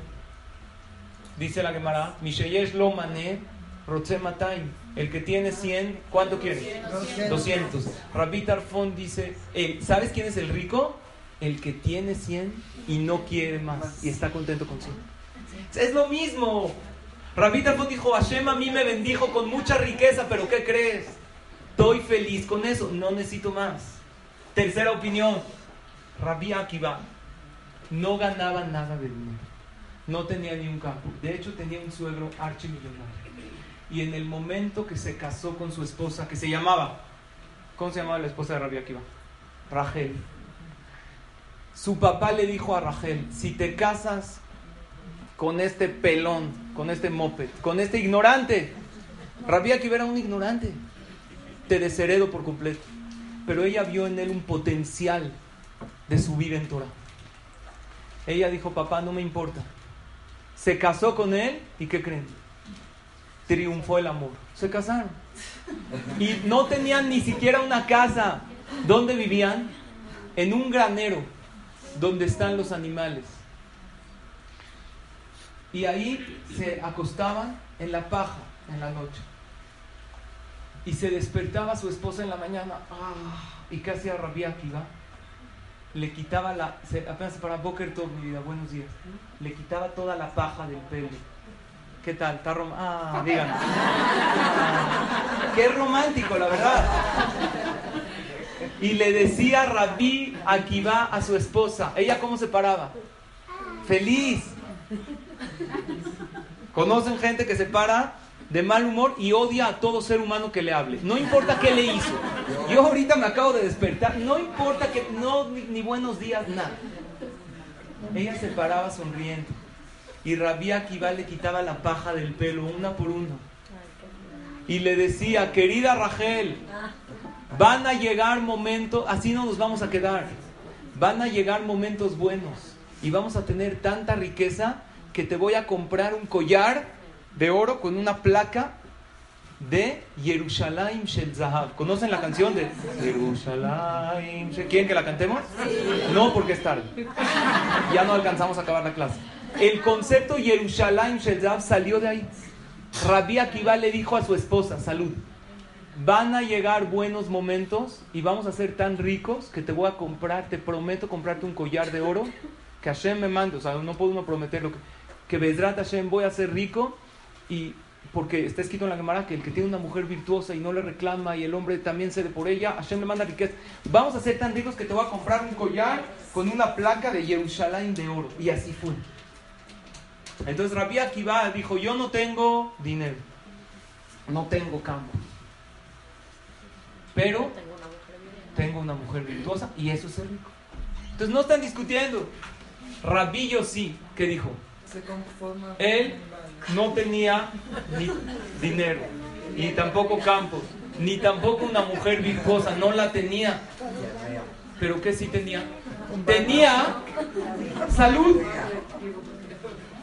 dice la Gemara, Misheyesh lo mané, Rotze Matayim. El que tiene 100, ¿cuánto quiere? 200. Rabí Tarfón dice, ¿sabes quién es el rico? El que tiene 100 y no quiere más y está contento con 100. Es lo mismo. Rabí Tarfón dijo, Hashem a mí me bendijo con mucha riqueza, pero ¿qué crees? Estoy feliz con eso, no necesito más. Tercera opinión, Rabí Akiva no ganaba nada de dinero, no tenía ni un campo, de hecho tenía un suegro archimillonario, y en el momento que se casó con su esposa, que se llamaba, ¿cómo se llamaba la esposa de Rabí Akiva? Rachel. Su papá le dijo a Rachel, si te casas con este pelón, con este moped, con este ignorante, Rabí Akiva era un ignorante, te desheredo por completo, pero ella vio en él un potencial de subir en Torah. Ella dijo, papá, no me importa. Se casó con él y ¿qué creen? Triunfó el amor. Se casaron. Y no tenían ni siquiera una casa. ¿Dónde vivían? En un granero donde están los animales. Y ahí se acostaban en la paja en la noche. Y se despertaba su esposa en la mañana. ¡Ah! ¿Y qué hacía Rabí Akiva? Le quitaba apenas para Boker Tov, mi vida, buenos días. Le quitaba toda la paja del pelo. ¿Qué tal? ¿Está romántico? Ah, díganme. Ah, qué romántico, la verdad. Y le decía Rabí Akiva a su esposa. ¿Ella cómo se paraba? Feliz. ¿Conocen gente que se para de mal humor y odia a todo ser humano que le hable? No importa qué le hizo. Yo ahorita me acabo de despertar, no importa que, no, ni buenos días, nada. Ella se paraba sonriendo y Rabí Akiva le quitaba la paja del pelo una por una y le decía, querida Rachel, van a llegar momentos, así no nos vamos a quedar, van a llegar momentos buenos y vamos a tener tanta riqueza que te voy a comprar un collar de oro con una placa de Yerushalayim Shel Zahav. ¿Conocen la canción de Yerushalayim Shel Zahav? ¿Quieren que la cantemos? No, porque es tarde. Ya no alcanzamos a acabar la clase. El concepto Yerushalayim Shel Zahav salió de ahí. Rabí Akiva le dijo a su esposa, salud, Van a llegar buenos momentos y vamos a ser tan ricos que te voy a comprar, te prometo comprarte un collar de oro que Hashem me mande. O sea, no puedo uno prometerlo, que Bezrat Hashem voy a ser rico, y porque está escrito en la Gemara que el que tiene una mujer virtuosa y no le reclama y el hombre también cede por ella, Hashem le manda riqueza. Vamos a ser tan ricos que te voy a comprar un collar con una placa de Yerushalayim de oro. Y así fue. Entonces Rabbi Akiva dijo, yo no tengo dinero, no tengo campo, pero tengo una mujer virtuosa, y eso es el rico. Entonces no están discutiendo. Rabbi Yossi, ¿qué dijo? Él no tenía ni dinero, ni tampoco campos, ni tampoco una mujer virtuosa, no la tenía. ¿Pero qué sí tenía? Tenía salud.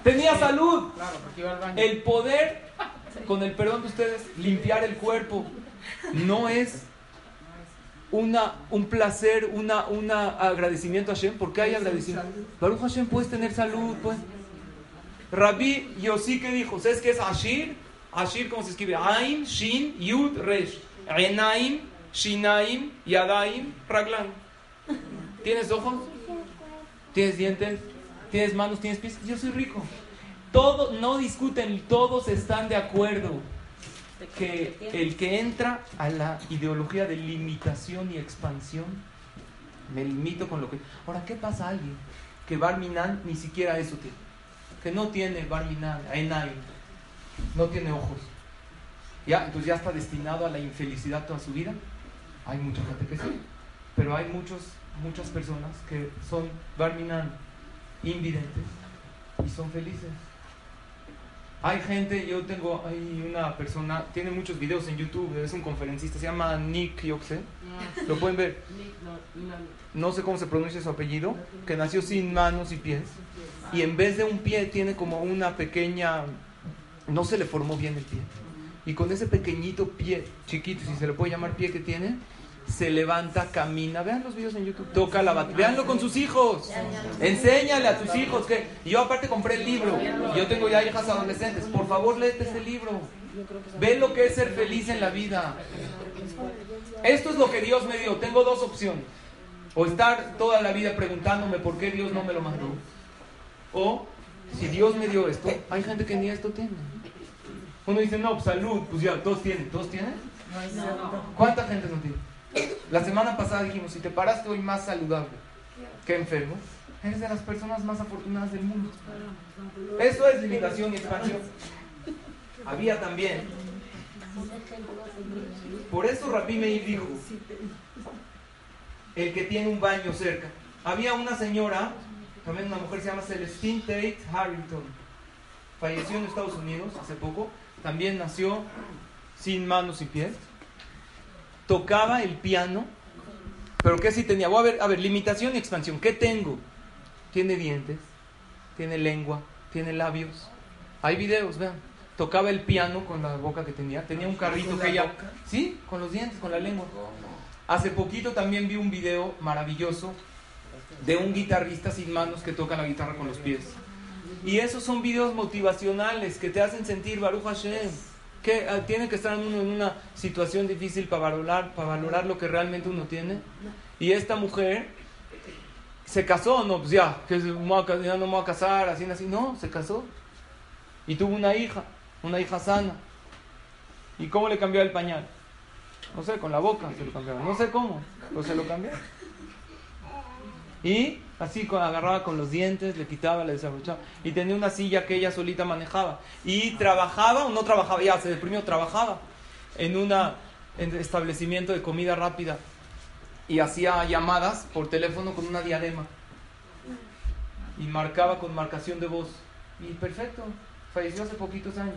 Tenía salud. El poder, con el perdón de ustedes, limpiar el cuerpo no es un placer, un agradecimiento a Hashem, porque hay agradecimiento. Baruch Hashem, puedes tener salud, pues. Rabbi Yossi, ¿qué dijo? ¿Sabes qué es Ashir? Ashir, ¿cómo se escribe? Ain, Shin, Yud, Resh. Enaim, Shinaim, Yadaim, Raglan. ¿Tienes ojos? ¿Tienes dientes? ¿Tienes manos? ¿Tienes pies? Yo soy rico. Todos no discuten, todos están de acuerdo que el que entra a la ideología de limitación y expansión, me limito con lo que... Ahora, ¿qué pasa a alguien que Bar Minan ni siquiera eso tiene? Que no tiene Bar Minan, Enaim, no tiene ojos. Ya, entonces ya está destinado a la infelicidad toda su vida. Hay mucha gente que sí, pero hay muchas personas que son Bar Minan invidentes y son felices. Hay gente, hay una persona, tiene muchos videos en YouTube, es un conferencista, se llama Nick, yo qué sé, lo pueden ver. No sé cómo se pronuncia su apellido, que nació sin manos y pies, y en vez de un pie tiene como una pequeña, no se le formó bien el pie, y con ese pequeñito pie, chiquito, si se le puede llamar pie que tiene, se levanta, camina. Vean los videos en YouTube. Toca la batería. Veanlo con sus hijos. Enséñale a tus hijos. Que yo aparte compré el libro. Yo tengo ya hijas adolescentes. Por favor, léete ese libro. Ve lo que es ser feliz en la vida. Esto es lo que Dios me dio. Tengo dos opciones. O estar toda la vida preguntándome por qué Dios no me lo mandó. O, si Dios me dio esto, hay gente que ni esto tiene. Uno dice, no, salud, pues ya, todos tienen. ¿Todos tienen? ¿Cuánta gente no tiene? La semana pasada dijimos, si te paraste hoy más saludable que enfermo, eres de las personas más afortunadas del mundo. Eso es limitación y expansión. Había también, por eso Rabbi Meir dijo, el que tiene un baño cerca. Había una señora, también una mujer, se llama Celestine Tate Harrington, falleció en Estados Unidos hace poco, también nació sin manos y pies. Tocaba el piano, pero ¿qué sí tenía? Voy a ver, limitación y expansión. ¿Qué tengo? Tiene dientes, tiene lengua, tiene labios. Hay videos, vean. Tocaba el piano con la boca que tenía. Tenía un carrito que ella... Sí, con los dientes, con la lengua. Hace poquito también vi un video maravilloso de un guitarrista sin manos que toca la guitarra con los pies. Y esos son videos motivacionales que te hacen sentir Baruch Hashem. Que tiene que estar uno en una situación difícil para valorar lo que realmente uno tiene. Y esta mujer se casó, no, pues ya, que ya no me voy a casar, así, no, se casó. Y tuvo una hija sana. ¿Y cómo le cambió el pañal? No sé, con la boca se lo cambiaba, no sé cómo, pero se lo cambió. Y así agarraba con los dientes, le quitaba, le desabrochaba. Y tenía una silla que ella solita manejaba. Y trabajaba o no trabajaba, ya se deprimió, trabajaba en un establecimiento de comida rápida. Y hacía llamadas por teléfono con una diadema. Y marcaba con marcación de voz. Y perfecto, falleció hace poquitos años.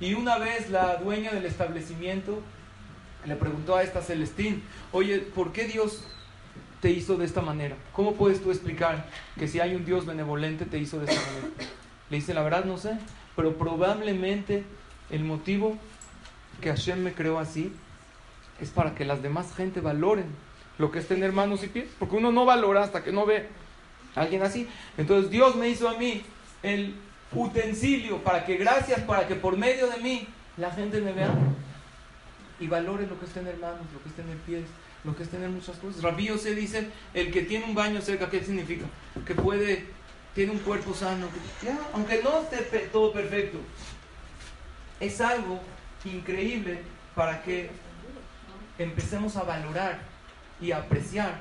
Y una vez la dueña del establecimiento le preguntó a esta Celestín, oye, ¿por qué Dios te hizo de esta manera? ¿Cómo puedes tú explicar que si hay un Dios benevolente te hizo de esta manera? Le dice, la verdad no sé, pero probablemente el motivo que Hashem me creó así es para que las demás gente valoren lo que es tener manos y pies, porque uno no valora hasta que no ve a alguien así. Entonces Dios me hizo a mí el utensilio para que por medio de mí la gente me vea. y valore lo que es tener manos, lo que es tener pies, lo que es tener muchas cosas. Rabbi Yosef dice, el que tiene un baño cerca, ¿qué significa? Que puede, tiene un cuerpo sano, que, ya, aunque no esté todo perfecto, es algo increíble para que empecemos a valorar y a apreciar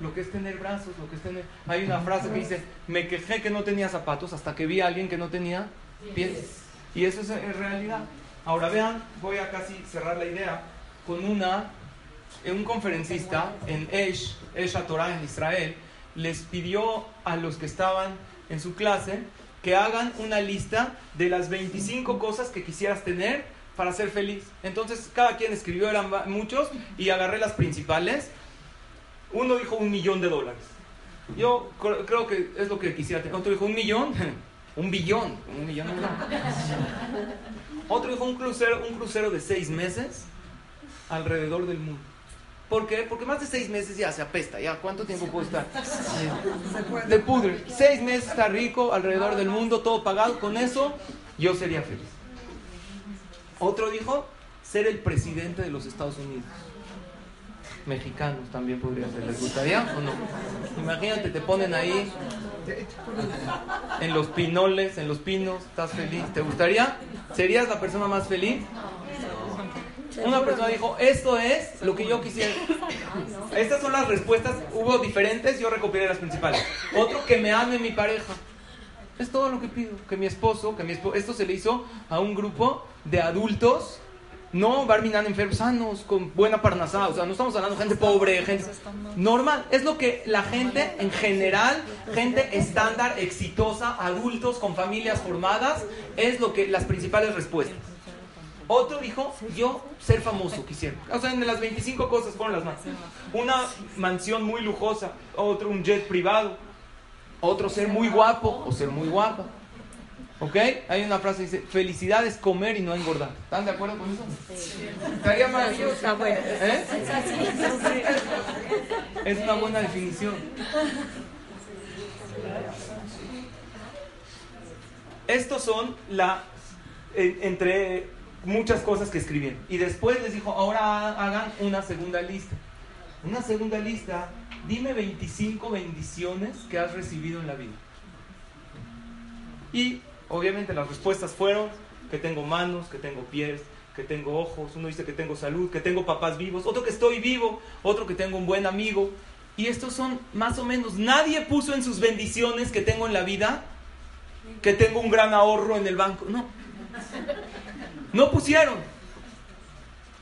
lo que es tener brazos, lo que es tener... Hay una frase que dice, me quejé que no tenía zapatos hasta que vi a alguien que no tenía pies. Y eso es realidad. Ahora vean, voy a casi cerrar la idea con un conferencista en Esh HaTorah en Israel, les pidió a los que estaban en su clase que hagan una lista de las 25 cosas que quisieras tener para ser feliz. Entonces cada quien escribió, eran muchos, y agarré las principales. Uno dijo $1,000,000. Yo creo que es lo que quisiera tener. Otro dijo $1,000,000, $1,000,000,000. Otro dijo un crucero de 6 meses alrededor del mundo. ¿Por qué? Porque más de 6 meses ya se apesta. Ya, ¿cuánto tiempo puedo estar? De pudre. 6 meses está rico, alrededor del mundo, todo pagado. Con eso yo sería feliz. Otro dijo ser el presidente de los Estados Unidos. Mexicanos también podría ser, ¿les gustaría o no? Imagínate, te ponen ahí en los pinoles, en los pinos, estás feliz, ¿te gustaría? ¿Serías la persona más feliz? Una persona dijo, esto es lo que yo quisiera. Estas son las respuestas, hubo diferentes, yo recopilé las principales. Otro, que me ame mi pareja. Es todo lo que pido, que mi esposo. Esto se le hizo a un grupo de adultos, no barminan enfermos, sanos, con buena parnasá. O sea, no estamos hablando de gente pobre, gente normal. Es lo que la gente en general, gente estándar, exitosa, adultos con familias formadas, es lo que las principales respuestas. Otro dijo, yo ser famoso quisiera. O sea, de las 25 cosas fueron las más. Una mansión muy lujosa, otro un jet privado, otro ser muy guapo o ser muy guapa. ¿Ok? Hay una frase que dice, felicidad es comer y no engordar. ¿Están de acuerdo con eso? Sí. Estaría maravilloso. Está bueno. ¿Eh? Es una buena definición. Estos son entre muchas cosas que escribieron. Y después les dijo, ahora hagan una segunda lista. Una segunda lista, dime 25 bendiciones que has recibido en la vida. Y obviamente las respuestas fueron que tengo manos, que tengo pies, que tengo ojos. Uno dice que tengo salud, que tengo papás vivos. Otro que estoy vivo, otro que tengo un buen amigo. Y estos son más o menos, nadie puso en sus bendiciones que tengo en la vida, que tengo un gran ahorro en el banco. No, no pusieron.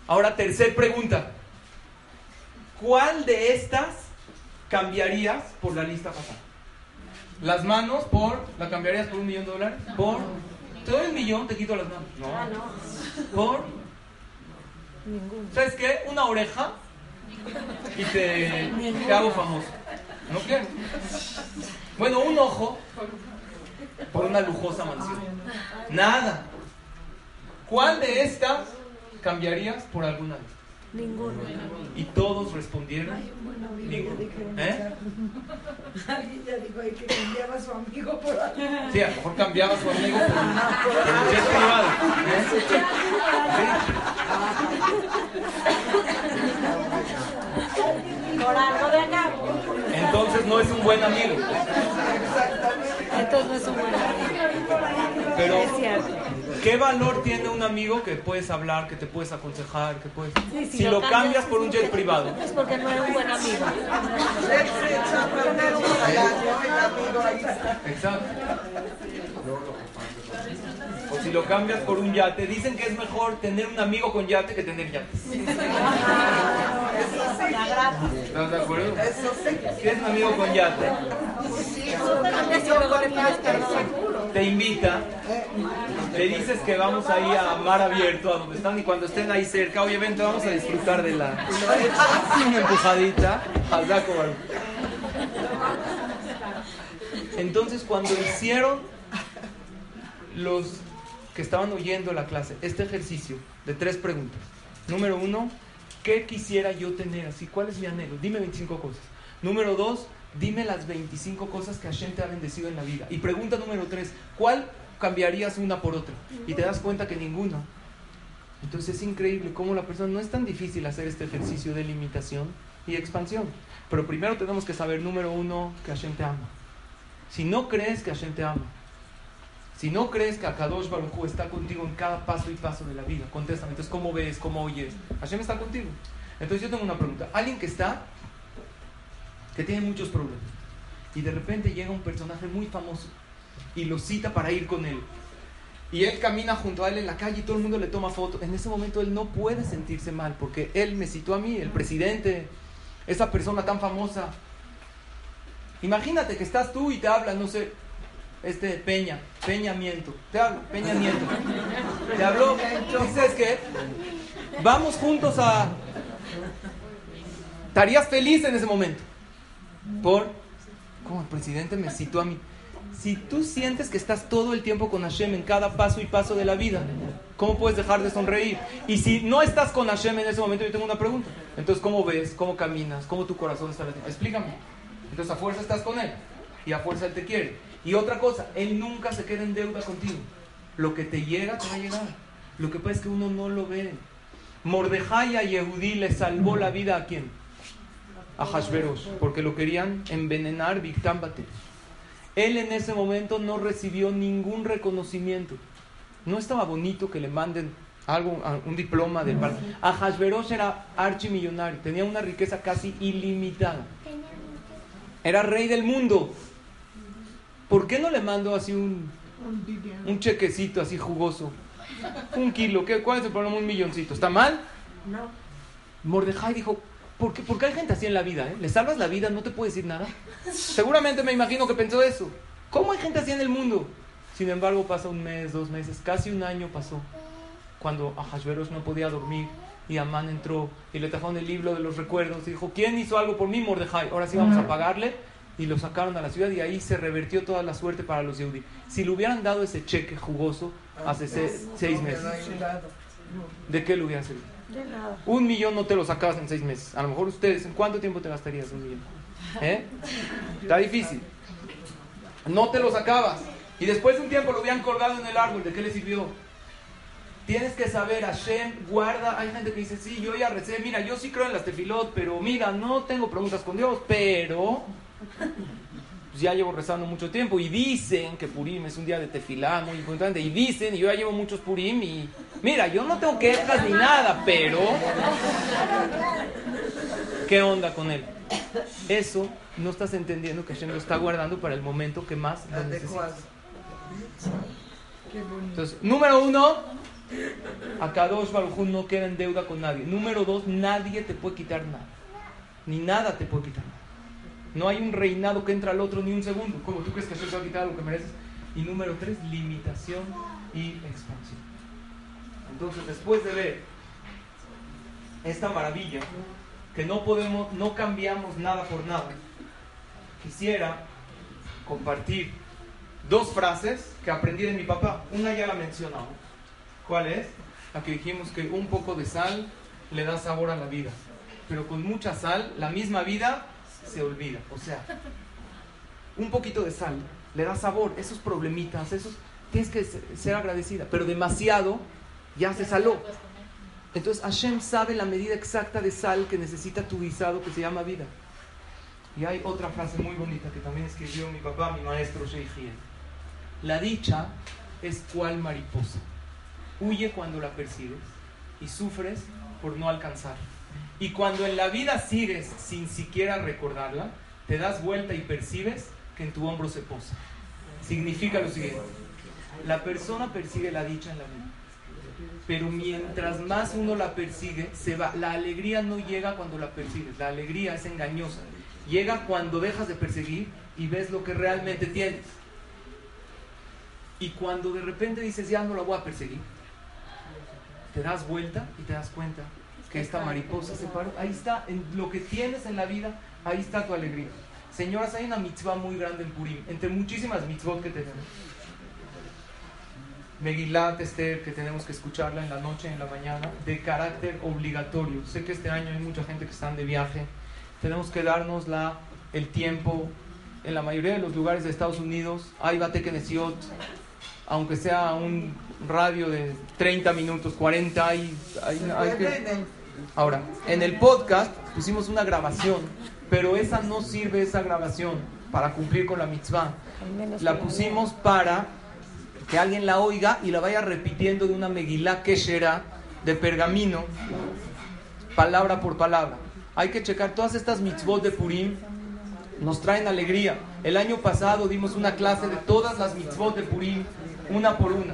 Ahora, tercer pregunta. ¿Cuál de estas cambiarías por la lista pasada? Las manos ¿la cambiarías por $1,000,000? Por, te doy $1,000,000, te quito las manos. No. Por, ¿sabes qué? Una oreja y te hago famoso. ¿No quieres? Bueno, un ojo por una lujosa mansión. Nada. ¿Cuál de estas cambiarías por alguna de estas? Ninguno. Y todos respondieron. Ninguno. ¿Eh? Alguien ya dijo que cambiaba a su amigo por algo. Sí, a lo mejor cambiaba a su amigo por un jet privado. Por algo de acá. Entonces no es un buen amigo. Entonces no es un buen amigo. Pero... ¿qué valor tiene un amigo que puedes hablar, que te puedes aconsejar, que puedes... si lo cambias por un jet privado? Es porque no era un buen amigo. Exacto. O si lo cambias por un yate, dicen que es mejor tener un amigo con yate que tener yates. ¿Estás de acuerdo? Si es un amigo con yate, te invita, le dices que vamos ahí a mar abierto, a donde están, y cuando estén ahí cerca, obviamente vamos a disfrutar de la una empujadita al Zacobar. Entonces, cuando hicieron los que estaban oyendo la clase este ejercicio de 3 preguntas. Número 1, ¿qué quisiera yo tener así? ¿Cuál es mi anhelo? Dime 25 cosas. Número 2, dime las 25 cosas que Hashem te ha bendecido en la vida. Y pregunta número 3, ¿cuál cambiarías una por otra? Y te das cuenta que ninguna. Entonces es increíble cómo la persona, no es tan difícil hacer este ejercicio de limitación y expansión. Pero primero tenemos que saber, número uno, que Hashem te ama. Si no crees que Hashem te ama, si no crees que Akadosh Baruch Hu está contigo en cada paso y paso de la vida, contéstame, entonces, ¿cómo ves? ¿Cómo oyes? Hashem está contigo. Entonces yo tengo una pregunta. Alguien que tiene muchos problemas, y de repente llega un personaje muy famoso y lo cita para ir con él, y él camina junto a él en la calle y todo el mundo le toma foto. En ese momento él no puede sentirse mal, porque él me citó a mí, el presidente, esa persona tan famosa. Imagínate que estás tú y te habla, no sé, Peña Nieto. Te habló, dices que vamos juntos a... Estarías feliz en ese momento. ¿Cómo? El presidente me citó a mí. Si tú sientes que estás todo el tiempo con Hashem en cada paso y paso de la vida, ¿cómo puedes dejar de sonreír? Y si no estás con Hashem en ese momento, yo tengo una pregunta. Entonces, ¿cómo ves? ¿Cómo caminas? ¿Cómo tu corazón está latiendo? Explícame. Entonces, a fuerza estás con él. Y a fuerza él te quiere. Y otra cosa, él nunca se queda en deuda contigo. Lo que te llega, te va a llegar. Lo que pasa es que uno no lo ve. Mordejai a Yehudi le salvó la vida ¿a quién? A Hashverosh, porque lo querían envenenar, victámbate. Él en ese momento no recibió ningún reconocimiento. No estaba bonito que le manden algo, un diploma del parque. A Hashverosh era archimillonario, tenía una riqueza casi ilimitada. Era rey del mundo. ¿Por qué no le mandó así un chequecito así jugoso? 1 kilo, ¿cuál es el problema? 1 milloncito. ¿Está mal? No. Mordejai dijo... Porque hay gente así en la vida, ¿eh? Le salvas la vida, no te puede decir nada. Seguramente me imagino que pensó eso. ¿Cómo hay gente así en el mundo? Sin embargo, pasa 1 mes, 2 meses, casi 1 año pasó. Cuando Ahasverosh no podía dormir y Amán entró y le trajeron el libro de los recuerdos y dijo, ¿quién hizo algo por mí? Mordejai. Ahora sí vamos a pagarle. Y lo sacaron a la ciudad y ahí se revertió toda la suerte para los Yehudi. Si le hubieran dado ese cheque jugoso hace 6 meses, ¿de qué le hubieran servido? De nada. 1 millón no te lo sacabas en 6 meses. A lo mejor ustedes, ¿en cuánto tiempo te gastarías 1 millón? Está difícil. No te lo sacabas. Y después de un tiempo lo habían colgado en el árbol. ¿De qué le sirvió? Tienes que saber, Hashem guarda. Hay gente que dice, sí, yo ya recé. Mira, yo sí creo en las tefilot, pero mira, no tengo preguntas con Dios, pero... Pues ya llevo rezando mucho tiempo. Y dicen que Purim es un día de tefilá muy importante. Y dicen, y yo ya llevo muchos Purim y... Mira, yo no tengo quejas ni nada, pero... ¿Qué onda con él? Eso no estás entendiendo que Hashem lo está guardando para el momento que más lo necesitas. Entonces, número uno, Akadosh Baruj Hu no queda en deuda con nadie. Número dos, nadie te puede quitar nada. Ni nada te puede quitar nada. No hay un reinado que entra al otro ni un segundo. ¿Cómo tú crees que Hashem te va a quitar lo que mereces? Y número tres, limitación y expansión. Entonces, después de ver esta maravilla, que no cambiamos nada por nada, quisiera compartir 2 frases que aprendí de mi papá. Una ya la mencionamos. ¿Cuál es? La que dijimos que un poco de sal le da sabor a la vida, pero con mucha sal, la misma vida se olvida. O sea, un poquito de sal le da sabor. Esos problemitas, esos tienes que ser agradecida, pero demasiado ya se saló. Entonces Hashem sabe la medida exacta de sal que necesita tu guisado que se llama vida. Y hay otra frase muy bonita que también escribió mi papá, mi maestro Sheikh. La dicha es cual mariposa. Huye cuando la persigues y sufres por no alcanzar. Y cuando en la vida sigues sin siquiera recordarla, te das vuelta y percibes que en tu hombro se posa. Significa lo siguiente. La persona persigue la dicha en la vida, pero mientras más uno la persigue, se va. La alegría no llega cuando la persigues. La alegría es engañosa. Llega cuando dejas de perseguir y ves lo que realmente tienes. Y cuando de repente dices, ya no la voy a perseguir, te das vuelta y te das cuenta que esta mariposa se paró. Ahí está, en lo que tienes en la vida, ahí está tu alegría. Señoras, hay una mitzvah muy grande en Purim, entre muchísimas mitzvot que tenemos. Megillah, que tenemos que escucharla en la noche, en la mañana, de carácter obligatorio. Sé que este año hay mucha gente que están de viaje. Tenemos que darnos el tiempo. En la mayoría de los lugares de Estados Unidos hay Bate Kenesiot, aunque sea un radio de 30 minutos, 40. Ahora, en el podcast pusimos una grabación, pero esa no sirve, esa grabación, para cumplir con la mitzvah. La pusimos para que alguien la oiga y la vaya repitiendo de una Megillah Kesherá de pergamino, palabra por palabra. Hay que checar todas estas mitzvot de Purim. Nos traen alegría. El año pasado dimos una clase de todas las mitzvot de Purim, una por una.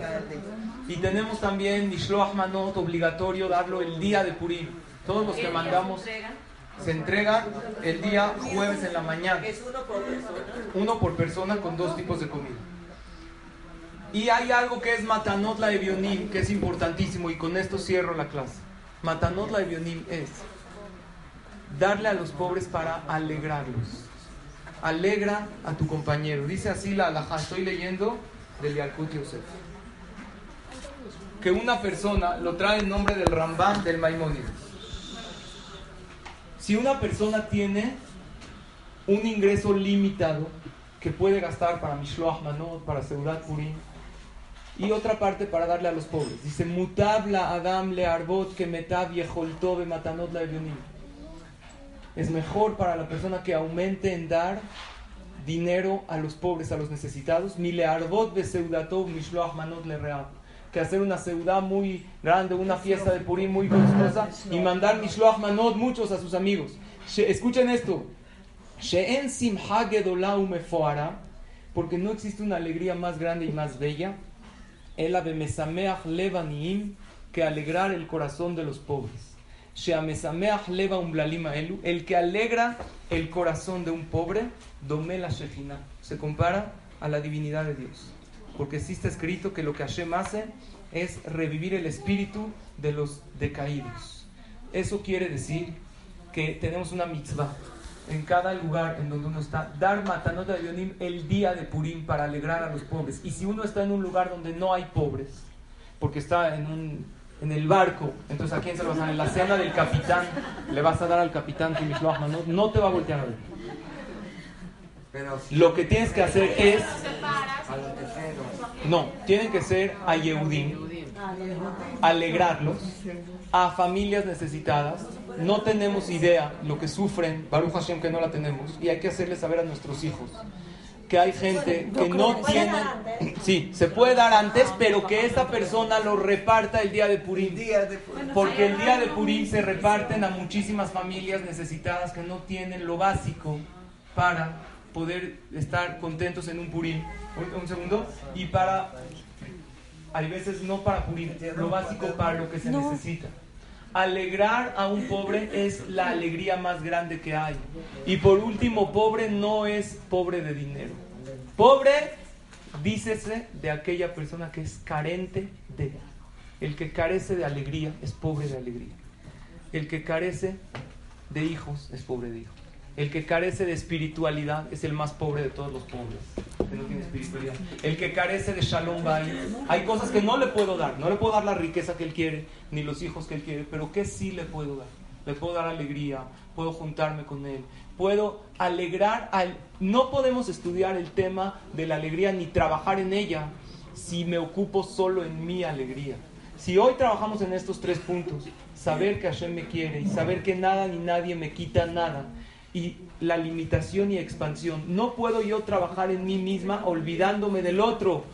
Y tenemos también Mishloach Manot, obligatorio darlo el día de Purim. Todos los que mandamos se entregan el día jueves en la mañana. Es uno por persona. Uno por persona con dos tipos de comida. Y hay algo que es Matanot de Evionim, que es importantísimo, y con esto cierro la clase. Matanot de Evionim es darle a los pobres para alegrarlos. Alegra a tu compañero. Dice así la halajá, estoy leyendo del Yalkut Yosef. Que una persona, lo trae el nombre del Rambam, del Maimónides. Si una persona tiene un ingreso limitado que puede gastar para Mishloach Manot, para Seudat Purim, y otra parte para darle a los pobres. Dice, Mutab la Adam le arbot que metab yecholto be matanot la evionim. Es mejor para la persona que aumente en dar dinero a los pobres, a los necesitados, que hacer una seudá muy grande, una fiesta de Purim muy gustosa y mandar mishloach manot muchos a sus amigos. Escuchen esto, porque no existe una alegría más grande y más bella que alegrar el corazón de los pobres. El que alegra el corazón de un pobre, domela shejina, se compara a la divinidad de Dios, porque sí está escrito que lo que Hashem hace es revivir el espíritu de los decaídos. Eso quiere decir que tenemos una mitzvah en cada lugar en donde uno está, dar matanot de Evionim el día de Purim para alegrar a los pobres. Y si uno está en un lugar donde no hay pobres, porque está en el barco, entonces ¿a quién se lo vas a dar? En la cena del capitán, le vas a dar al capitán tu mishloach manot, no te va a voltear a ver. Pero lo que tienes que hacer es no, tienen que ser a Yehudim, alegrarlos, a familias necesitadas. No tenemos idea lo que sufren, Baruch Hashem que no la tenemos, y hay que hacerles saber a nuestros hijos que hay gente que no tiene, sí, se puede dar antes, pero que esta persona lo reparta el día de Purim, porque el día de Purim se reparten a muchísimas familias necesitadas que no tienen lo básico para poder estar contentos en un Purim. Un segundo, y para, hay veces no para Purim, lo básico para lo que se necesita. Alegrar a un pobre es la alegría más grande que hay. Y por último, pobre no es pobre de dinero. Pobre, dícese de aquella persona que es carente de. El que carece de alegría es pobre de alegría. El que carece de hijos es pobre de hijos. El que carece de espiritualidad es el más pobre de todos los pobres, que no tiene espiritualidad. El que carece de shalom bayit, hay cosas que no le puedo dar. No le puedo dar la riqueza que él quiere, ni los hijos que él quiere, pero ¿qué sí le puedo dar? Le puedo dar alegría, puedo juntarme con él, puedo alegrar al... No podemos estudiar el tema de la alegría ni trabajar en ella si me ocupo solo en mi alegría. Si hoy trabajamos en estos tres puntos, saber que Hashem me quiere y saber que nada ni nadie me quita nada, y la limitación y expansión. No puedo yo trabajar en mí misma olvidándome del otro,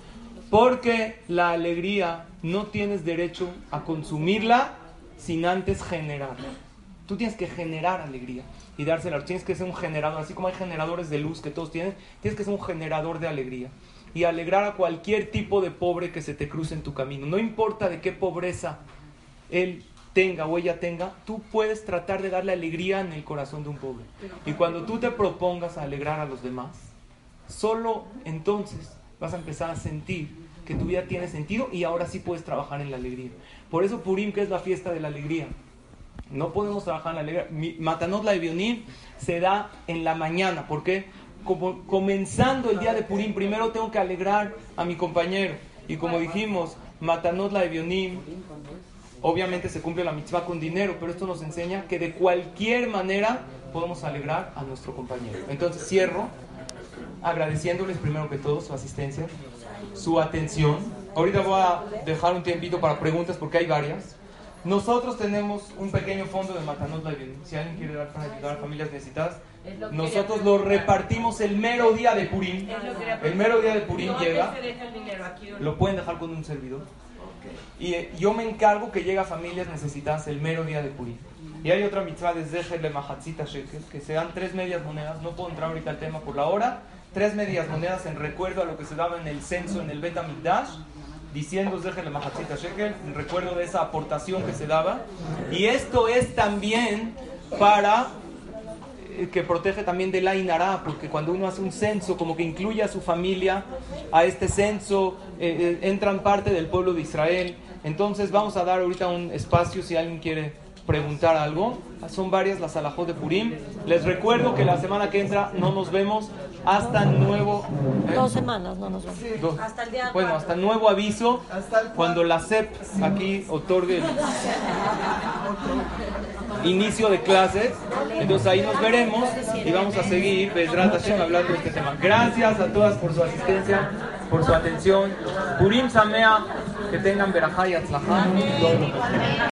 porque la alegría no tienes derecho a consumirla sin antes generarla. Tú tienes que generar alegría y dársela. Tienes que ser un generador, así como hay generadores de luz que todos tienen, tienes que ser un generador de alegría y alegrar a cualquier tipo de pobre que se te cruce en tu camino. No importa de qué pobreza él tenga o ella tenga, tú puedes tratar de darle alegría en el corazón de un pobre. Y cuando tú te propongas a alegrar a los demás, solo entonces vas a empezar a sentir que tu vida tiene sentido y ahora sí puedes trabajar en la alegría. Por eso Purim, que es la fiesta de la alegría, no podemos trabajar en la alegría. Matanot de Evionim se da en la mañana, porque como comenzando el día de Purim, primero tengo que alegrar a mi compañero. Y como dijimos, Matanot de Evionim, obviamente se cumple la mitzvah con dinero, pero esto nos enseña que de cualquier manera podemos alegrar a nuestro compañero. Entonces cierro agradeciéndoles primero que todo su asistencia, su atención. Ahorita voy a dejar un tiempito para preguntas porque hay varias. Nosotros tenemos un pequeño fondo de Matanot de Evionim. Si alguien quiere dar para ayudar a familias necesitadas, nosotros lo repartimos el mero día de Purim. El mero día de Purim llega. Lo pueden dejar con un servidor. Y yo me encargo que llegue a familias necesitadas el mero día de Purim. Y hay otra mitzvah de Zezhele Mahatzita Shekel, que se dan 3 medias monedas. No puedo entrar ahorita al tema por la hora. 3 medias monedas en recuerdo a lo que se daba en el censo, en el Bet Hamikdash, diciendo Zezhele Mahatzita Shekel, en recuerdo de esa aportación que se daba. Y esto es también para que protege también de la inará, porque cuando uno hace un censo, como que incluye a su familia a este censo, entran parte del pueblo de Israel. Entonces vamos a dar ahorita un espacio si alguien quiere preguntar algo. Son varias las alajot de Purim. Les recuerdo que la semana que entra no nos vemos hasta nuevo... 2 semanas no nos vemos. Sí. Hasta el día 4. Bueno, hasta nuevo aviso, cuando la SEP aquí otorgue el inicio de clases. Entonces ahí nos veremos y vamos a seguir Bezrat Hashem hablando de este tema. Gracias a todas por su asistencia, por su atención. Purim Sameach, que tengan Berajá y atzlajá.